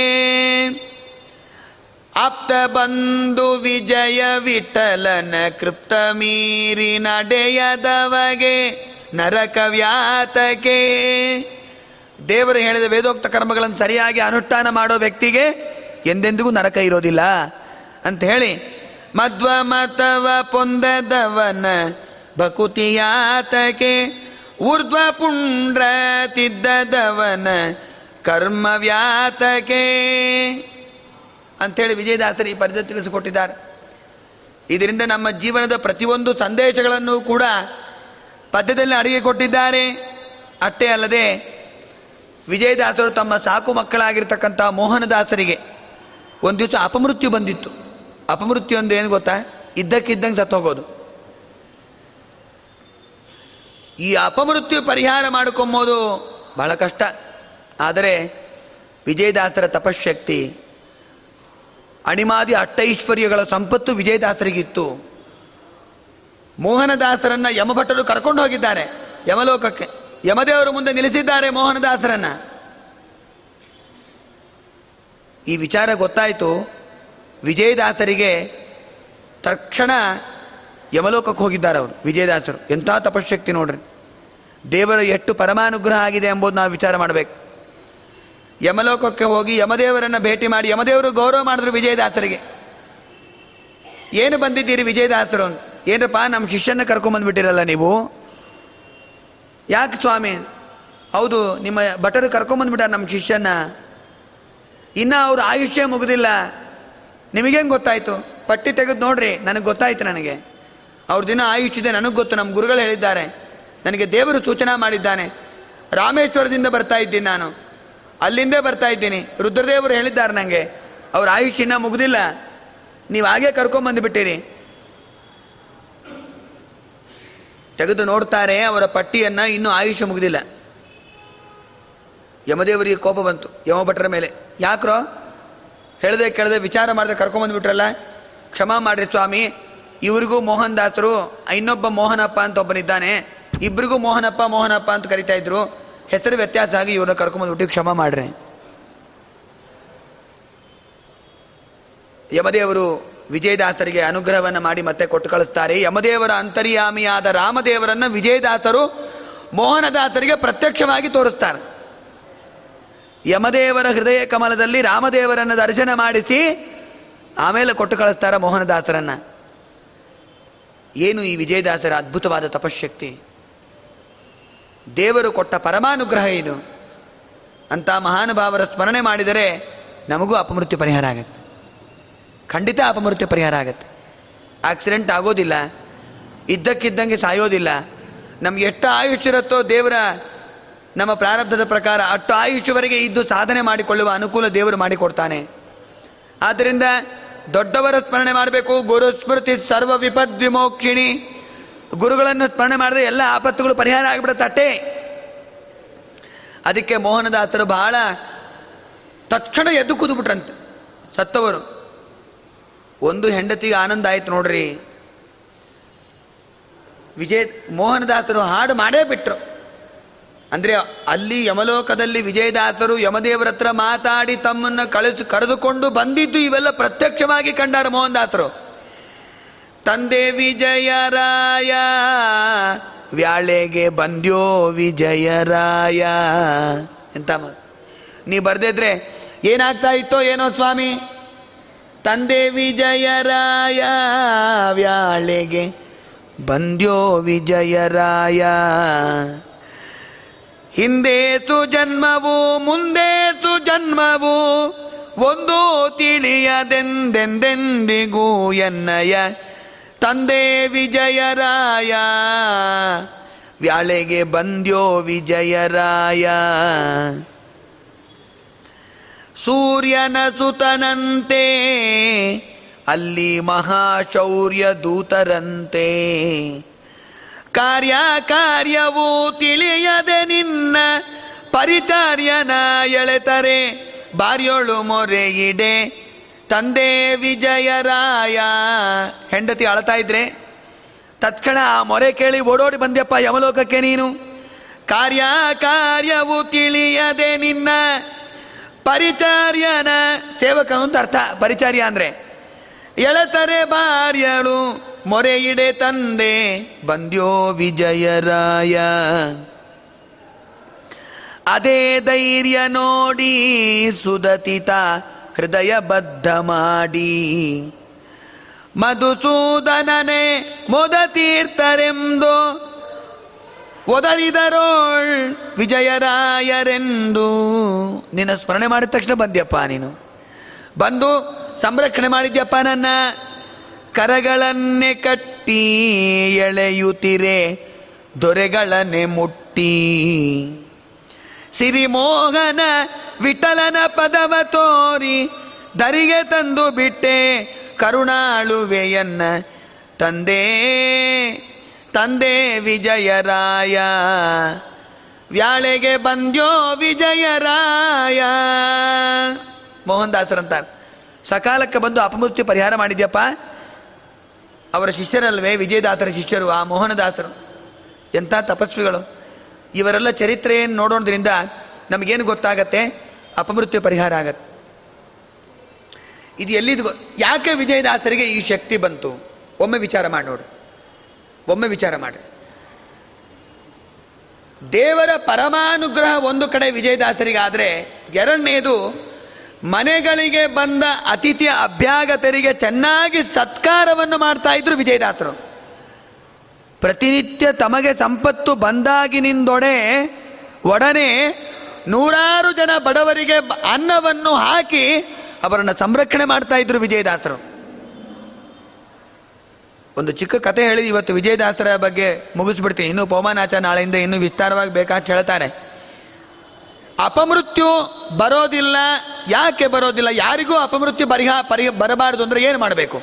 ಆಪ್ತ ಬಂಧು ವಿಜಯ ವಿಠಲನ ಕೃಪ್ತ ಮೀರಿ ನಡೆಯದವಗೆ ನರಕ ವ್ಯಾತಕೆ. ದೇವರು ಹೇಳಿದ ವೇದೋಕ್ತ ಕರ್ಮಗಳನ್ನು ಸರಿಯಾಗಿ ಅನುಷ್ಠಾನ ಮಾಡೋ ವ್ಯಕ್ತಿಗೆ ಎಂದೆಂದಿಗೂ ನರಕ ಇರೋದಿಲ್ಲ ಅಂತ ಹೇಳಿ ಮಧ್ವ ಮತವ ಪೊಂದದವನ ಭಕುತಿಯಾತಕೆ. ಊರ್ಧ್ವ ಪುಂಡ್ರ ತಿದ್ದದವನ ಕರ್ಮ ವ್ಯಾತಕೆ ಅಂಥೇಳಿ ವಿಜಯದಾಸರು ಈ ಪದ್ಯ ತಿಳಿಸಿಕೊಟ್ಟಿದ್ದಾರೆ. ಇದರಿಂದ ನಮ್ಮ ಜೀವನದ ಪ್ರತಿಯೊಂದು ಸಂದೇಶಗಳನ್ನು ಕೂಡ ಪದ್ಯದಲ್ಲಿ ಅಡಿಗೆ ಕೊಟ್ಟಿದ್ದಾರೆ. ಅಷ್ಟೇ ಅಲ್ಲದೆ ವಿಜಯದಾಸರು ತಮ್ಮ ಸಾಕು ಮಕ್ಕಳಾಗಿರ್ತಕ್ಕಂಥ ಮೋಹನದಾಸರಿಗೆ ಒಂದು ದಿವಸ ಅಪಮೃತ್ಯು ಬಂದಿತ್ತು. ಅಪಮೃತ್ಯು ಅಂದರೆ ಏನು ಗೊತ್ತಾ? ಇದ್ದಕ್ಕಿದ್ದಂಗೆ ಸತ್ತೋಗೋದು. ಈ ಅಪಮೃತ್ಯು ಪರಿಹಾರ ಮಾಡಿಕೊಂಬೋದು ಬಹಳ ಕಷ್ಟ. ಆದರೆ ವಿಜಯದಾಸರ ತಪಶಕ್ತಿ, ಅಣಿಮಾದಿ ಅಟ್ಟೈಶ್ವರ್ಯಗಳ ಸಂಪತ್ತು ವಿಜಯದಾಸರಿಗಿತ್ತು. ಮೋಹನದಾಸರನ್ನು ಯಮಭಟ್ಟರು ಕರ್ಕೊಂಡು ಹೋಗಿದ್ದಾರೆ ಯಮಲೋಕಕ್ಕೆ. ಯಮದೇವರ ಮುಂದೆ ನಿಲ್ಲಿಸಿದ್ದಾರೆ ಮೋಹನದಾಸರನ್ನು. ಈ ವಿಚಾರ ಗೊತ್ತಾಯಿತು. ವಿಜಯದಾಸರಿಗೆ ತಕ್ಷಣ ಯಮಲೋಕಕ್ಕೆ ಹೋಗಿದ್ದಾರೆ ಅವರು ವಿಜಯದಾಸರು. ಎಂಥ ತಪಶಕ್ತಿ ನೋಡ್ರಿ. ದೇವರ ಎಷ್ಟು ಪರಮಾನುಗ್ರಹ ಆಗಿದೆ ಎಂಬುದು ನಾವು ವಿಚಾರ ಮಾಡಬೇಕು. ಯಮಲೋಕಕ್ಕೆ ಹೋಗಿ ಯಮದೇವರನ್ನು ಭೇಟಿ ಮಾಡಿ ಯಮದೇವರು ಗೌರವ ಮಾಡಿದ್ರು ವಿಜಯದಾಸರಿಗೆ. ಏನು ಬಂದಿದ್ದೀರಿ ವಿಜಯದಾಸರು? ಏನಪ್ಪ, ನಮ್ಮ ಶಿಷ್ಯನ ಕರ್ಕೊಂಬಂದುಬಿಟ್ಟಿರಲ್ಲ ನೀವು. ಯಾಕೆ ಸ್ವಾಮಿ? ಹೌದು, ನಿಮ್ಮ ಭಟರು ಕರ್ಕೊಂಬಂದುಬಿಟ್ಟಾರೆ ನಮ್ಮ ಶಿಷ್ಯನ. ಇನ್ನೂ ಅವ್ರ ಆಯುಷ್ಯ ಮುಗಿದಿಲ್ಲ. ನಿಮಗೇನು ಗೊತ್ತಾಯಿತು? ಪಟ್ಟಿ ತೆಗೆದು ನೋಡ್ರಿ. ನನಗೆ ಗೊತ್ತಾಯಿತು. ನನಗೆ ಅವ್ರ ದಿನ ಆಯುಷ್ಯಿದೆ. ನನಗೆ ಗೊತ್ತು, ನಮ್ಮ ಗುರುಗಳು ಹೇಳಿದ್ದಾರೆ, ನನಗೆ ದೇವರು ಸೂಚನಾ ಮಾಡಿದ್ದಾನೆ. ರಾಮೇಶ್ವರದಿಂದ ಬರ್ತಾ ಇದ್ದೀನಿ ನಾನು, ಅಲ್ಲಿಂದೇ ಬರ್ತಾ ಇದ್ದೀನಿ. ರುದ್ರದೇವರು ಹೇಳಿದ್ದಾರೆ ನನಗೆ, ಅವ್ರ ಆಯುಷ್ಯನ ಮುಗಿದಿಲ್ಲ, ನೀವು ಹಾಗೆ ಕರ್ಕೊಂಬಂದುಬಿಟ್ಟಿರಿ. ತೆಗೆದು ನೋಡ್ತಾರೆ ಅವರ ಪಟ್ಟಿಯನ್ನು, ಇನ್ನೂ ಆಯುಷ್ಯ ಮುಗಿದಿಲ್ಲ. ಯಮದೇವರಿಗೆ ಕೋಪ ಬಂತು ಯಮಭಟ್ಟರ ಮೇಲೆ. ಯಾಕ್ರೋ, ಹೇಳದೆ ಕೇಳದೆ ವಿಚಾರ ಮಾಡದೆ ಕರ್ಕೊಂಬಂದುಬಿಟ್ರಲ್ಲ, ಕ್ಷಮಾ ಮಾಡಿರಿ ಸ್ವಾಮಿ. ಇವ್ರಿಗೂ ಮೋಹನ್ ದಾಸರು, ಇನ್ನೊಬ್ಬ ಮೋಹನಪ್ಪ ಅಂತ ಒಬ್ಬನಿದ್ದಾನೆ, ಇಬ್ಬರಿಗೂ ಮೋಹನಪ್ಪ ಮೋಹನಪ್ಪ ಅಂತ ಕರಿತಾ ಇದ್ರು. ಹೆಸರು ವ್ಯತ್ಯಾಸ ಆಗಿ ಇವ್ರನ್ನ ಕರ್ಕೊಂಬಂದುಬಿಟ್ಟು ಕ್ಷಮಾ ಮಾಡ್ರಿ. ಯಮದೇವರು ವಿಜಯದಾಸರಿಗೆ ಅನುಗ್ರಹವನ್ನು ಮಾಡಿ ಮತ್ತೆ ಕೊಟ್ಟು ಕಳಿಸ್ತಾರೆ. ಯಮದೇವರ ಅಂತರ್ಯಾಮಿಯಾದ ರಾಮದೇವರನ್ನು ವಿಜಯದಾಸರು ಮೋಹನದಾಸರಿಗೆ ಪ್ರತ್ಯಕ್ಷವಾಗಿ ತೋರಿಸ್ತಾರೆ. ಯಮದೇವರ ಹೃದಯ ಕಮಲದಲ್ಲಿ ರಾಮದೇವರನ್ನು ದರ್ಶನ ಮಾಡಿಸಿ ಆಮೇಲೆ ಕೊಟ್ಟು ಕಳಿಸ್ತಾರ ಮೋಹನದಾಸರನ್ನು. ಏನು ಈ ವಿಜಯದಾಸರ ಅದ್ಭುತವಾದ ತಪಶಕ್ತಿ, ದೇವರು ಕೊಟ್ಟ ಪರಮಾನುಗ್ರಹ ಇದು. ಅಂಥ ಮಹಾನುಭಾವರ ಸ್ಮರಣೆ ಮಾಡಿದರೆ ನಮಗೂ ಅಪಮೃತ್ಯು ಪರಿಹಾರ ಆಗುತ್ತೆ. ಖಂಡಿತ ಅಪಮೃತ್ಯು ಪರಿಹಾರ ಆಗುತ್ತೆ. ಆಕ್ಸಿಡೆಂಟ್ ಆಗೋದಿಲ್ಲ, ಇದ್ದಕ್ಕಿದ್ದಂಗೆ ಸಾಯೋದಿಲ್ಲ. ನಮ್ಗೆ ಎಷ್ಟು ಆಯುಷ್ಯರತ್ತೋ ದೇವರ ನಮ್ಮ ಪ್ರಾರಬ್ಧದ ಪ್ರಕಾರ ಅಷ್ಟು ಆಯುಷ್ಯವರೆಗೆ ಇದ್ದು ಸಾಧನೆ ಮಾಡಿಕೊಳ್ಳುವ ಅನುಕೂಲ ದೇವರು ಮಾಡಿಕೊಡ್ತಾನೆ. ಆದ್ದರಿಂದ ದೊಡ್ಡವರ ಸ್ಮರಣೆ ಮಾಡಬೇಕು. ಗುರು ಸ್ಮೃತಿ ಸರ್ವ ವಿಪದ್ ವಿಮೋಕ್ಷಿಣಿ. ಗುರುಗಳನ್ನು ಸ್ಮರಣೆ ಮಾಡಿದ್ರೆ ಎಲ್ಲ ಆಪತ್ತುಗಳು ಪರಿಹಾರ ಆಗಿಬಿಡುತ್ತಟ್ಟೆ. ಅದಕ್ಕೆ ಮೋಹನದಾಸರು ಬಹಳ ತಕ್ಷಣ ಎದ್ದು ಕೂದುಬಿಟ್ರಂತೆ ಸತ್ತವರು. ಒಂದು ಹೆಂಡತಿಗೆ ಆನಂದ ಆಯ್ತು ನೋಡ್ರಿ. ವಿಜಯ ಮೋಹನದಾಸರು ಹಾಡು ಮಾಡೇ ಬಿಟ್ರು. ಅಂದರೆ ಅಲ್ಲಿ ಯಮಲೋಕದಲ್ಲಿ ವಿಜಯದಾಸರು ಯಮದೇವರ ಹತ್ರ ಮಾತಾಡಿ ತಮ್ಮನ್ನು ಕಳಿಸಿ ಕರೆದುಕೊಂಡು ಬಂದಿದ್ದು ಇವೆಲ್ಲ ಪ್ರತ್ಯಕ್ಷವಾಗಿ ಕಂಡಾರ ಮೋಹನದಾಸರು. ತಂದೆ ವಿಜಯರಾಯ ವ್ಯಾಳೆಗೆ ಬಂದ್ಯೋ ವಿಜಯರಾಯ ಎಂತ ನೀ ಬರೆದಿದ್ರೆ ಏನಾಗ್ತಾ ಇತ್ತೋ ಏನೋ ಸ್ವಾಮಿ. ತಂದೆ ವಿಜಯರಾಯ ವ್ಯಾಳೆಗೆ ಬಂದ್ಯೋ ವಿಜಯರಾಯ, ಹಿಂದೆ ಸುಜನ್ಮವು ಮುಂದೆ ಸುಜನ್ಮವು ಒಂದು ತಿಳಿಯದೆಂದೆಂದೆಂದಿಗೂ ಎನ್ನಯ ತಂದೆ ವಿಜಯರಾಯ ವ್ಯಾಳೆಗೆ ಬಂದ್ಯೋ ವಿಜಯರಾಯ. ಸೂರ್ಯನ ಸುತನಂತೆ ಅಲ್ಲಿ ಮಹಾಶೌರ್ಯ ದೂತರಂತೆ, ಕಾರ್ಯ ಕಾರ್ಯವೂ ತಿಳಿಯದೆ ನಿನ್ನ ಪರಿಚರ್ಯನ ಎಳೆತರೆ ಬಾರ್ಯೋಳು ಮೊರೆಯಿಡೆ ತಂದೆ ವಿಜಯರಾಯ. ಹೆಂಡತಿ ಅಳ್ತಾ ಇದ್ರೆ ತತ್ಕ್ಷಣ ಆ ಮೊರೆ ಕೇಳಿ ಓಡೋಡಿ ಬಂದ್ಯಪ್ಪ ಯಮಲೋಕಕ್ಕೆ ನೀನು, ಕಾರ್ಯ ಕಾರ್ಯವು ತಿಳಿಯದೆ ನಿನ್ನ ಪರಿಚಾರ್ಯನ ಸೇವಕನು ಅಂತ ಅರ್ಥ, ಪರಿಚಾರ್ಯ ಅಂದರೆ ಎಳತರೆ ಬಾರ್ಯಳು ಮೊರೆಯಿಡೆ ತಂದೆ ಬಂದ್ಯೋ ವಿಜಯರಾಯ. ಅದೇ ಧೈರ್ಯ ನೋಡಿ ಸುದತಿತ ಹೃದಯ ಬದ್ಧ ಮಾಡಿ ಮಧುಸೂದನನೇ ಮೊದತೀರ್ಥರೆಂದು ಒದರಿದರೋಳ್ ವಿಜಯರಾಯರೆಂದು. ನಿನ್ನ ಸ್ಮರಣೆ ಮಾಡಿದ ತಕ್ಷಣ ಬಂದ್ಯಪ್ಪ, ನೀನು ಬಂದು ಸಂರಕ್ಷಣೆ ಮಾಡಿದ್ಯಪ್ಪ ನನ್ನ. ಕರಗಳನ್ನೇ ಕಟ್ಟಿ ಎಳೆಯುತ್ತಿರೆ ದೊರೆಗಳನ್ನೇ ಮುಟ್ಟಿ, ಸಿರಿಮೋಹನ ವಿಠಲನ ಪದವ ತೋರಿ ಧರಿಗೆ ತಂದು ಬಿಟ್ಟೆ ಕರುಣಾಳುವೆಯನ್ನ ತಂದೆ ತಂದೆ ವಿಜಯರಾಯ. ವ್ಯಾಳೆಗೆ ಬಂದ್ಯೋ ವಿಜಯರಾಯ. ಮೋಹನ್ ದಾಸರಂತಾರೆ, ಸಕಾಲಕ್ಕೆ ಬಂದು ಅಪಮೃತ್ಯು ಪರಿಹಾರ ಮಾಡಿದ್ಯಪ್ಪ. ಅವರ ಶಿಷ್ಯರಲ್ವೇ ವಿಜಯದಾಸರ ಶಿಷ್ಯರು ಆ ಮೋಹನದಾಸರು. ಎಂಥ ತಪಸ್ವಿಗಳು. ಇವರೆಲ್ಲ ಚರಿತ್ರೆಯನ್ನು ನೋಡೋದ್ರಿಂದ ನಮಗೇನು ಗೊತ್ತಾಗತ್ತೆ? ಅಪಮೃತ್ಯು ಪರಿಹಾರ ಆಗತ್ತೆ. ಇದು ಎಲ್ಲಿದು ಗೊ ಯಾಕೆ ವಿಜಯದಾಸರಿಗೆ ಈ ಶಕ್ತಿ ಬಂತು? ಒಮ್ಮೆ ವಿಚಾರ ಮಾಡಿ ನೋಡ್ರಿ, ಒಮ್ಮೆ ವಿಚಾರ ಮಾಡ್ರಿ. ದೇವರ ಪರಮಾನುಗ್ರಹ ಒಂದು ಕಡೆ ವಿಜಯದಾಸರಿಗಾದರೆ, ಎರಡನೇದು ಮನೆಗಳಿಗೆ ಬಂದ ಅತಿಥಿಯ ಅಭ್ಯಾಗತರಿಗೆ ಚೆನ್ನಾಗಿ ಸತ್ಕಾರವನ್ನು ಮಾಡ್ತಾ ಇದ್ರು ವಿಜಯದಾಸರು. ಪ್ರತಿನಿತ್ಯ ತಮಗೆ ಸಂಪತ್ತು ಬಂದಾಗಿನಿಂದೊಡೆ ಒಡನೆ ನೂರಾರು ಜನ ಬಡವರಿಗೆ ಅನ್ನವನ್ನು ಹಾಕಿ ಅವರನ್ನು ಸಂರಕ್ಷಣೆ ಮಾಡ್ತಾ ಇದ್ರು ವಿಜಯದಾಸರು. ಒಂದು ಚಿಕ್ಕ ಕತೆ ಹೇಳಿ ಇವತ್ತು ವಿಜಯದಾಸರ ಬಗ್ಗೆ ಮುಗಿಸ್ಬಿಡ್ತೀನಿ. ಇನ್ನೂ ಪೋಮಾನಾಚ ನಾಳೆಯಿಂದ ಇನ್ನೂ ವಿಸ್ತಾರವಾಗಿ ಬೇಕಂತ ಹೇಳ್ತಾರೆ. ಅಪಮೃತ್ಯು ಬರೋದಿಲ್ಲ. ಯಾಕೆ ಬರೋದಿಲ್ಲ? ಯಾರಿಗೂ ಅಪಮೃತ್ಯು ಪರಿಹಾ ಪರಿ ಬರಬಾರ್ದು ಅಂದರೆ ಏನು ಮಾಡಬೇಕು?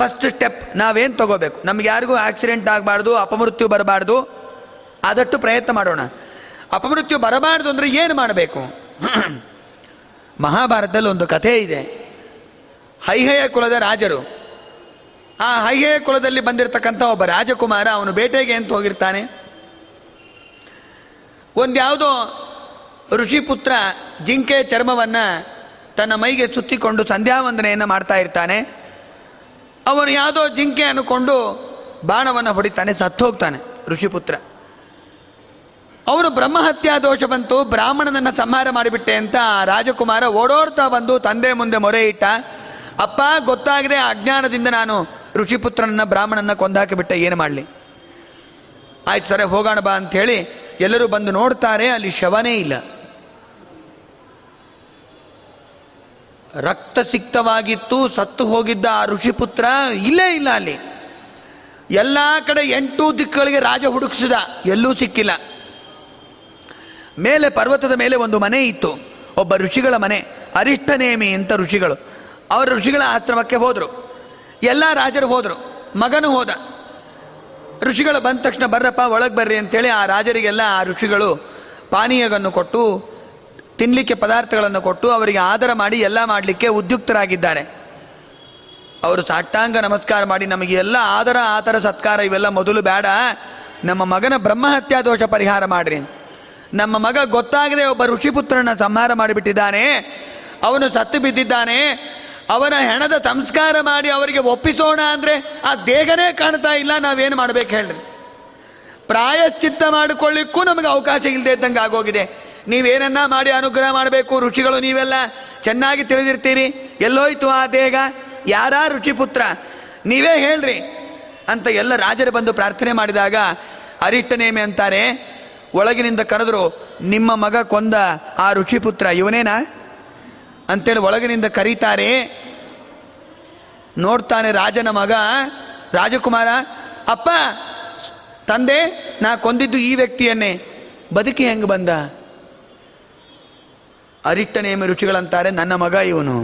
ಫಸ್ಟ್ ಸ್ಟೆಪ್ ನಾವೇನು ತಗೋಬೇಕು? ನಮ್ಗೆ ಯಾರಿಗೂ ಆಕ್ಸಿಡೆಂಟ್ ಆಗಬಾರ್ದು, ಅಪಮೃತ್ಯು ಬರಬಾರ್ದು, ಆದಷ್ಟು ಪ್ರಯತ್ನ ಮಾಡೋಣ. ಅಪಮೃತ್ಯು ಬರಬಾರ್ದು ಅಂದರೆ ಏನು ಮಾಡಬೇಕು? ಮಹಾಭಾರತದಲ್ಲಿ ಒಂದು ಕಥೆ ಇದೆ. ಹೈಹಯ ಕುಲದ ರಾಜರು, ಆ ಹೈಹಯ ಕುಲದಲ್ಲಿ ಬಂದಿರತಕ್ಕಂಥ ಒಬ್ಬ ರಾಜಕುಮಾರ, ಅವನು ಬೇಟೆಗೆ ಅಂತ ಹೋಗಿರ್ತಾನೆ. ಒಂದ್ಯಾವುದೋ ಋಷಿಪುತ್ರ ಜಿಂಕೆ ಚರ್ಮವನ್ನು ತನ್ನ ಮೈಗೆ ಸುತ್ತಿಕೊಂಡು ಸಂಧ್ಯಾವಂದನೆಯನ್ನು ಮಾಡ್ತಾ ಇರ್ತಾನೆ. ಅವನು ಯಾವುದೋ ಜಿಂಕೆ ಅನ್ಕೊಂಡು ಬಾಣವನ್ನು ಹೊಡಿತಾನೆ, ಸತ್ತು ಹೋಗ್ತಾನೆ ಋಷಿಪುತ್ರ. ಅವನು ಬ್ರಹ್ಮಹತ್ಯಾ ದೋಷ ಬಂತು, ಬ್ರಾಹ್ಮಣನನ್ನು ಸಂಹಾರ ಮಾಡಿಬಿಟ್ಟೆ ಅಂತ ಆ ರಾಜಕುಮಾರ ಓಡೋಡ್ತಾ ಬಂದು ತಂದೆ ಮುಂದೆ ಮೊರೆ ಇಟ್ಟ. ಅಪ್ಪ, ಗೊತ್ತಾಗದೆ ಅಜ್ಞಾನದಿಂದ ನಾನು ಋಷಿಪುತ್ರನನ್ನ ಬ್ರಾಹ್ಮಣನ ಕೊಂದಾಕಿಬಿಟ್ಟೆ, ಏನು ಮಾಡಲಿ? ಆಯ್ತು ಸರಿ ಹೋಗೋಣ ಬಾ ಅಂಥೇಳಿ ಎಲ್ಲರೂ ಬಂದು ನೋಡ್ತಾರೆ, ಅಲ್ಲಿ ಶವನೇ ಇಲ್ಲ. ರಕ್ತ ಸಿಕ್ತವಾಗಿತ್ತು, ಸತ್ತು ಹೋಗಿದ್ದ ಆ ಋಷಿಪುತ್ರ ಇಲ್ಲೇ ಇಲ್ಲ. ಅಲ್ಲಿ ಎಲ್ಲ ಕಡೆ ಎಂಟು ದಿಕ್ಕುಗಳಿಗೆ ರಾಜ ಹುಡುಕಿಸಿದ, ಎಲ್ಲೂ ಸಿಕ್ಕಿಲ್ಲ. ಮೇಲೆ ಪರ್ವತದ ಮೇಲೆ ಒಂದು ಮನೆ ಇತ್ತು, ಒಬ್ಬ ಋಷಿಗಳ ಮನೆ, ಅರಿಷ್ಟನೇಮಿ ಅಂತ ಋಷಿಗಳು. ಅವರ ಋಷಿಗಳ ಆಶ್ರಮಕ್ಕೆ ಹೋದರು, ಎಲ್ಲ ರಾಜರು ಹೋದರು, ಮಗನು ಹೋದ. ಋಷಿಗಳು ಬಂದ ತಕ್ಷಣ ಬರ್ರಪ್ಪ ಒಳಗೆ ಬರ್ರಿ ಅಂತೇಳಿ ಆ ರಾಜರಿಗೆಲ್ಲ ಆ ಋಷಿಗಳು ಪಾನೀಯಗಳನ್ನು ಕೊಟ್ಟು, ತಿನ್ನಲಿಕ್ಕೆ ಪದಾರ್ಥಗಳನ್ನು ಕೊಟ್ಟು, ಅವರಿಗೆ ಆದರ ಮಾಡಿ ಎಲ್ಲ ಮಾಡಲಿಕ್ಕೆ ಉದ್ಯುಕ್ತರಾಗಿದ್ದಾರೆ. ಅವರು ಸಾಷ್ಟಾಂಗ ನಮಸ್ಕಾರ ಮಾಡಿ, ನಮಗೆ ಎಲ್ಲ ಆದರ ಆತರ ಸತ್ಕಾರ ಇವೆಲ್ಲ ಮೊದಲು ಬೇಡ, ನಮ್ಮ ಮಗನ ಬ್ರಹ್ಮಹತ್ಯಾ ದೋಷ ಪರಿಹಾರ ಮಾಡಿರಿ. ನಮ್ಮ ಮಗ ಗೊತ್ತಾಗದೆ ಒಬ್ಬ ಋಷಿಪುತ್ರನ ಸಂಹಾರ ಮಾಡಿಬಿಟ್ಟಿದ್ದಾನೆ, ಅವನು ಸತ್ತು ಬಿದ್ದಿದ್ದಾನೆ, ಅವನ ಹೆಣದ ಸಂಸ್ಕಾರ ಮಾಡಿ ಅವರಿಗೆ ಒಪ್ಪಿಸೋಣ ಅಂದರೆ ಆ ದೇಹನೇ ಕಾಣ್ತಾ ಇಲ್ಲ, ನಾವೇನು ಮಾಡಬೇಕು ಹೇಳ್ರಿ? ಪ್ರಾಯಶ್ಚಿತ್ತ ಮಾಡಿಕೊಳ್ಳಿಕ್ಕೂ ನಮಗೆ ಅವಕಾಶ ಇಲ್ಲದೆ ಇದ್ದಂಗೆ ಆಗೋಗಿದೆ. ನೀವೇನನ್ನ ಮಾಡಿ ಅನುಗ್ರಹ ಮಾಡಬೇಕು ಋಷಿಗಳು ನೀವೆಲ್ಲ ಚೆನ್ನಾಗಿ ತಿಳಿದಿರ್ತೀರಿ. ಎಲ್ಲೋಯ್ತು ಆ ದೇಹ, ಯಾರ ಋಷಿಪುತ್ರ ನೀವೇ ಹೇಳ್ರಿ ಅಂತ ಎಲ್ಲ ರಾಜರು ಬಂದು ಪ್ರಾರ್ಥನೆ ಮಾಡಿದಾಗ ಅರಿಷ್ಟನೇಮಿ ಅಂತಾರೆ, ಒಳಗಿನಿಂದ ಕರೆದ್ರು, ನಿಮ್ಮ ಮಗ ಕೊಂದ ಆ ಋಷಿಪುತ್ರ ಇವನೇನಾ ಅಂತೇಳಿ ಒಳಗಿನಿಂದ ಕರೀತಾರೆ. ನೋಡ್ತಾನೆ ರಾಜನ ಮಗ ರಾಜಕುಮಾರ, ಅಪ್ಪ ತಂದೆ ನಾ ಕೊಂದಿದ್ದು ಈ ವ್ಯಕ್ತಿಯನ್ನೇ, ಬದುಕಿ ಹೆಂಗೆ ಬಂದ? ಅರಿಷ್ಟನೇಮಿ ರುಚಿಗಳಂತಾರೆ, ನನ್ನ ಮಗ ಇವನು,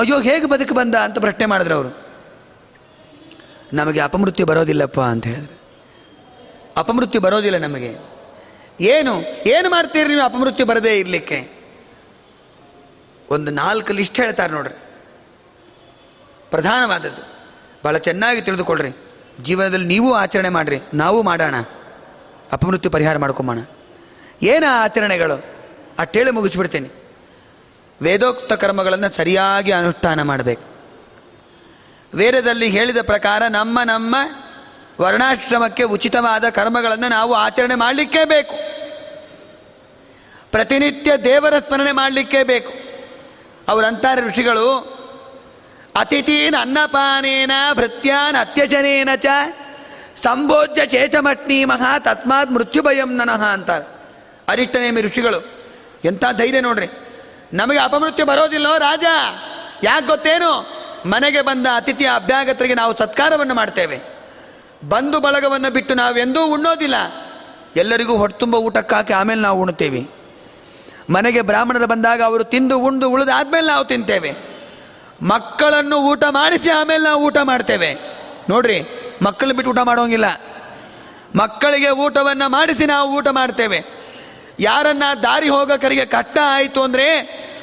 ಅಯ್ಯೋ ಹೇಗೆ ಬದುಕಿ ಬಂದ ಅಂತ ಪ್ರಶ್ನೆ ಮಾಡಿದ್ರು ಅವರು. ನಮಗೆ ಅಪಮೃತ್ಯು ಬರೋದಿಲ್ಲಪ್ಪ ಅಂತ ಹೇಳಿದ್ರು. ಅಪಮೃತ್ಯು ಬರೋದಿಲ್ಲ ನಮಗೆ, ಏನು ಏನು ಮಾಡ್ತೀರಿ ನೀವು ಅಪಮೃತ್ಯು ಬರದೇ ಇರಲಿಕ್ಕೆ? ಒಂದು ನಾಲ್ಕು ಲಿಸ್ಟ್ ಹೇಳ್ತಾರೆ ನೋಡ್ರಿ, ಪ್ರಧಾನವಾದದ್ದು, ಭಾಳ ಚೆನ್ನಾಗಿ ತಿಳಿದುಕೊಳ್ಳ್ರಿ, ಜೀವನದಲ್ಲಿ ನೀವು ಆಚರಣೆ ಮಾಡಿರಿ, ನಾವು ಮಾಡೋಣ, ಅಪಮೃತ್ಯು ಪರಿಹಾರ ಮಾಡ್ಕೊಂಬೋಣ. ಏನ ಆಚರಣೆಗಳು ಅಟ್ಟೇಳಿ ಮುಗಿಸ್ಬಿಡ್ತೀನಿ. ವೇದೋಕ್ತ ಕರ್ಮಗಳನ್ನು ಸರಿಯಾಗಿ ಅನುಷ್ಠಾನ ಮಾಡಬೇಕು. ವೇದದಲ್ಲಿ ಹೇಳಿದ ಪ್ರಕಾರ ನಮ್ಮ ನಮ್ಮ ವರ್ಣಾಶ್ರಮಕ್ಕೆ ಉಚಿತವಾದ ಕರ್ಮಗಳನ್ನು ನಾವು ಆಚರಣೆ ಮಾಡಲಿಕ್ಕೇ ಬೇಕು. ಪ್ರತಿನಿತ್ಯ ದೇವರ ಸ್ಮರಣೆ ಮಾಡಲಿಕ್ಕೇ ಬೇಕು. ಅವರಂತಾರೆ ಋಷಿಗಳು, ಅತಿಥೀನ್ ಅನ್ನಪಾನೇನ ಭೃತ್ಯಾನ್ ಅತ್ಯಜನೇನ ಚ ಸಂಭೋಜ್ಯ ಚೇತಮಟ್ನೀಮಃ ತಸ್ಮಾತ್ ಮೃತ್ಯು ಭಯಂ ನನಃ ಅಂತಾರೆ ಅರಿಷ್ಟನೇಮಿ ಋಷಿಗಳು. ಎಂಥ ಧೈರ್ಯ ನೋಡ್ರಿ, ನಮಗೆ ಅಪಮೃತ್ಯು ಬರೋದಿಲ್ಲೋ ರಾಜ, ಯಾಕೆ ಗೊತ್ತೇನು, ಮನೆಗೆ ಬಂದ ಅತಿಥಿ ಅಭ್ಯಾಗತರಿಗೆ ನಾವು ಸತ್ಕಾರವನ್ನು ಮಾಡ್ತೇವೆ, ಬಂಧು ಬಳಗವನ್ನು ಬಿಟ್ಟು ನಾವೆಂದೂ ಉಣ್ಣೋದಿಲ್ಲ, ಎಲ್ಲರಿಗೂ ಹೊಟ್ಟೆತುಂಬ ಊಟಕ್ಕೆ ಹಾಕಿ ಆಮೇಲೆ ನಾವು ಉಣ್ತೇವೆ. ಮನೆಗೆ ಬ್ರಾಹ್ಮಣರು ಬಂದಾಗ ಅವರು ತಿಂದು ಉಂಡು ಉಳಿದಾದ್ಮೇಲೆ ನಾವು ತಿಂತೇವೆ, ಮಕ್ಕಳನ್ನು ಊಟ ಮಾಡಿಸಿ ಆಮೇಲೆ ನಾವು ಊಟ ಮಾಡ್ತೇವೆ. ನೋಡ್ರಿ, ಮಕ್ಕಳು ಬಿಟ್ಟು ಊಟ ಮಾಡೋಂಗಿಲ್ಲ, ಮಕ್ಕಳಿಗೆ ಊಟವನ್ನು ಮಾಡಿಸಿ ನಾವು ಊಟ ಮಾಡ್ತೇವೆ. ಯಾರನ್ನ ದಾರಿ ಹೋಗಕರಿಗೆ ಕಷ್ಟ ಆಯಿತು ಅಂದರೆ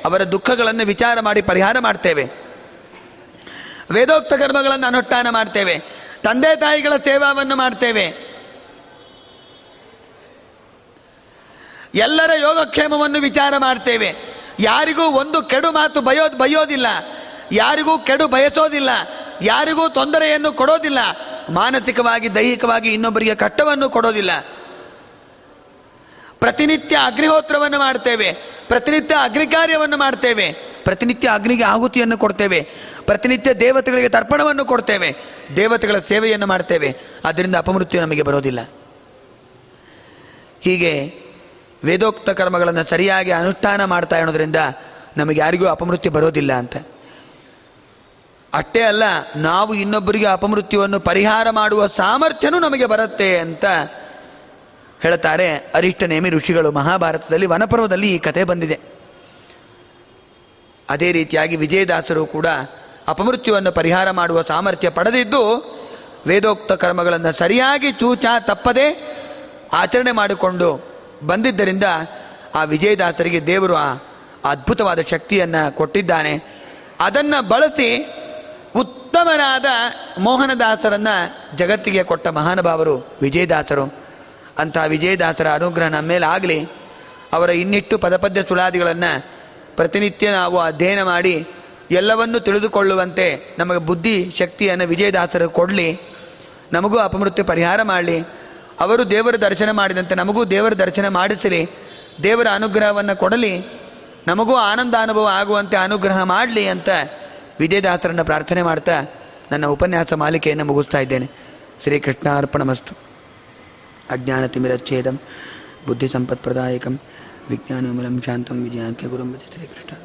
ಅವರ ದುಃಖಗಳನ್ನು ವಿಚಾರ ಮಾಡಿ ಪರಿಹಾರ ಮಾಡ್ತೇವೆ. ವೇದೋಕ್ತ ಕರ್ಮಗಳನ್ನು ಅನುಷ್ಠಾನ ಮಾಡ್ತೇವೆ. ತಂದೆ ತಾಯಿಗಳ ಸೇವಾವನ್ನು ಮಾಡ್ತೇವೆ. ಎಲ್ಲರ ಯೋಗಕ್ಷೇಮವನ್ನು ವಿಚಾರ ಮಾಡ್ತೇವೆ. ಯಾರಿಗೂ ಒಂದು ಕೆಡು ಮಾತು ಬಯೋ ಬಯೋದಿಲ್ಲ, ಯಾರಿಗೂ ಕೆಡು ಬಯಸೋದಿಲ್ಲ, ಯಾರಿಗೂ ತೊಂದರೆಯನ್ನು ಕೊಡೋದಿಲ್ಲ, ಮಾನಸಿಕವಾಗಿ ದೈಹಿಕವಾಗಿ ಇನ್ನೊಬ್ಬರಿಗೆ ಕಷ್ಟವನ್ನು ಕೊಡೋದಿಲ್ಲ. ಪ್ರತಿನಿತ್ಯ ಅಗ್ನಿಹೋತ್ರವನ್ನು ಮಾಡ್ತೇವೆ, ಪ್ರತಿನಿತ್ಯ ಅಗ್ನಿಕಾರ್ಯವನ್ನು ಮಾಡ್ತೇವೆ, ಪ್ರತಿನಿತ್ಯ ಅಗ್ನಿಗೆ ಆಹುತಿಯನ್ನು ಕೊಡ್ತೇವೆ, ಪ್ರತಿನಿತ್ಯ ದೇವತೆಗಳಿಗೆ ತರ್ಪಣವನ್ನು ಕೊಡ್ತೇವೆ, ದೇವತೆಗಳ ಸೇವೆಯನ್ನು ಮಾಡ್ತೇವೆ. ಆದ್ದರಿಂದ ಅಪಮೃತ್ಯು ನಮಗೆ ಬರೋದಿಲ್ಲ. ಹೀಗೆ ವೇದೋಕ್ತ ಕರ್ಮಗಳನ್ನು ಸರಿಯಾಗಿ ಅನುಷ್ಠಾನ ಮಾಡ್ತಾ ಇರೋದ್ರಿಂದ ನಮಗೆ ಯಾರಿಗೂ ಅಪಮೃತ್ಯು ಬರೋದಿಲ್ಲ ಅಂತ. ಅಷ್ಟೇ ಅಲ್ಲ, ನಾವು ಇನ್ನೊಬ್ಬರಿಗೆ ಅಪಮೃತ್ಯುವನ್ನು ಪರಿಹಾರ ಮಾಡುವ ಸಾಮರ್ಥ್ಯನೂ ನಮಗೆ ಬರುತ್ತೆ ಅಂತ ಹೇಳ್ತಾರೆ ಅರಿಷ್ಟನೇಮಿ ಋಷಿಗಳು. ಮಹಾಭಾರತದಲ್ಲಿ ವನಪರ್ವದಲ್ಲಿ ಈ ಕಥೆ ಬಂದಿದೆ. ಅದೇ ರೀತಿಯಾಗಿ ವಿಜಯದಾಸರು ಕೂಡ ಅಪಮೃತ್ಯುವನ್ನು ಪರಿಹಾರ ಮಾಡುವ ಸಾಮರ್ಥ್ಯ ಪಡೆದಿದ್ದು, ವೇದೋಕ್ತ ಕರ್ಮಗಳನ್ನು ಸರಿಯಾಗಿ ಚೂಚ ತಪ್ಪದೆ ಆಚರಣೆ ಮಾಡಿಕೊಂಡು ಬಂದಿದ್ದರಿಂದ ಆ ವಿಜಯದಾಸರಿಗೆ ದೇವರು ಆ ಅದ್ಭುತವಾದ ಶಕ್ತಿಯನ್ನು ಕೊಟ್ಟಿದ್ದಾನೆ. ಅದನ್ನು ಬಳಸಿ ಉತ್ತಮರಾದ ಮೋಹನದಾಸರನ್ನು ಜಗತ್ತಿಗೆ ಕೊಟ್ಟ ಮಹಾನುಭಾವರು ವಿಜಯದಾಸರು. ಅಂತಹ ವಿಜಯದಾಸರ ಅನುಗ್ರಹ ನಮ್ಮ ಮೇಲಾಗಲಿ. ಅವರ ಇನ್ನಿಷ್ಟು ಪದಪದ್ಯ ಸುಳಾದಿಗಳನ್ನು ಪ್ರತಿನಿತ್ಯ ನಾವು ಅಧ್ಯಯನ ಮಾಡಿ ಎಲ್ಲವನ್ನೂ ತಿಳಿದುಕೊಳ್ಳುವಂತೆ ನಮಗೆ ಬುದ್ಧಿ ಶಕ್ತಿಯನ್ನು ವಿಜಯದಾಸರು ಕೊಡಲಿ. ನಮಗೂ ಅಪಮೃತ್ಯು ಪರಿಹಾರ ಮಾಡಲಿ. ಅವರು ದೇವರ ದರ್ಶನ ಮಾಡಿದಂತೆ ನಮಗೂ ದೇವರ ದರ್ಶನ ಮಾಡಿಸಲಿ. ದೇವರ ಅನುಗ್ರಹವನ್ನು ಕೊಡಲಿ. ನಮಗೂ ಆನಂದ ಅನುಭವ ಆಗುವಂತೆ ಅನುಗ್ರಹ ಮಾಡಲಿ ಅಂತ ವಿಜಯದಾಸರನ್ನು ಪ್ರಾರ್ಥನೆ ಮಾಡ್ತಾ ನನ್ನ ಉಪನ್ಯಾಸ ಮಾಲಿಕೆಯನ್ನು ಮುಗಿಸ್ತಾ ಇದ್ದೇನೆ. ಶ್ರೀಕೃಷ್ಣಾರ್ಪಣಮಸ್ತು. ಅಜ್ಞಾನತಿಮಿರಚ್ಛೇದಂ ಬುದ್ಧಿಸಂಪತ್ಪ್ರದಾಯಕಂ ವಿಜ್ಞಾನಮೂಲಂ ಶಾಂತಂ ವಿಜಯಾಖ್ಯ ಗುರುಂ ಶ್ರೀಕೃಷ್ಣ.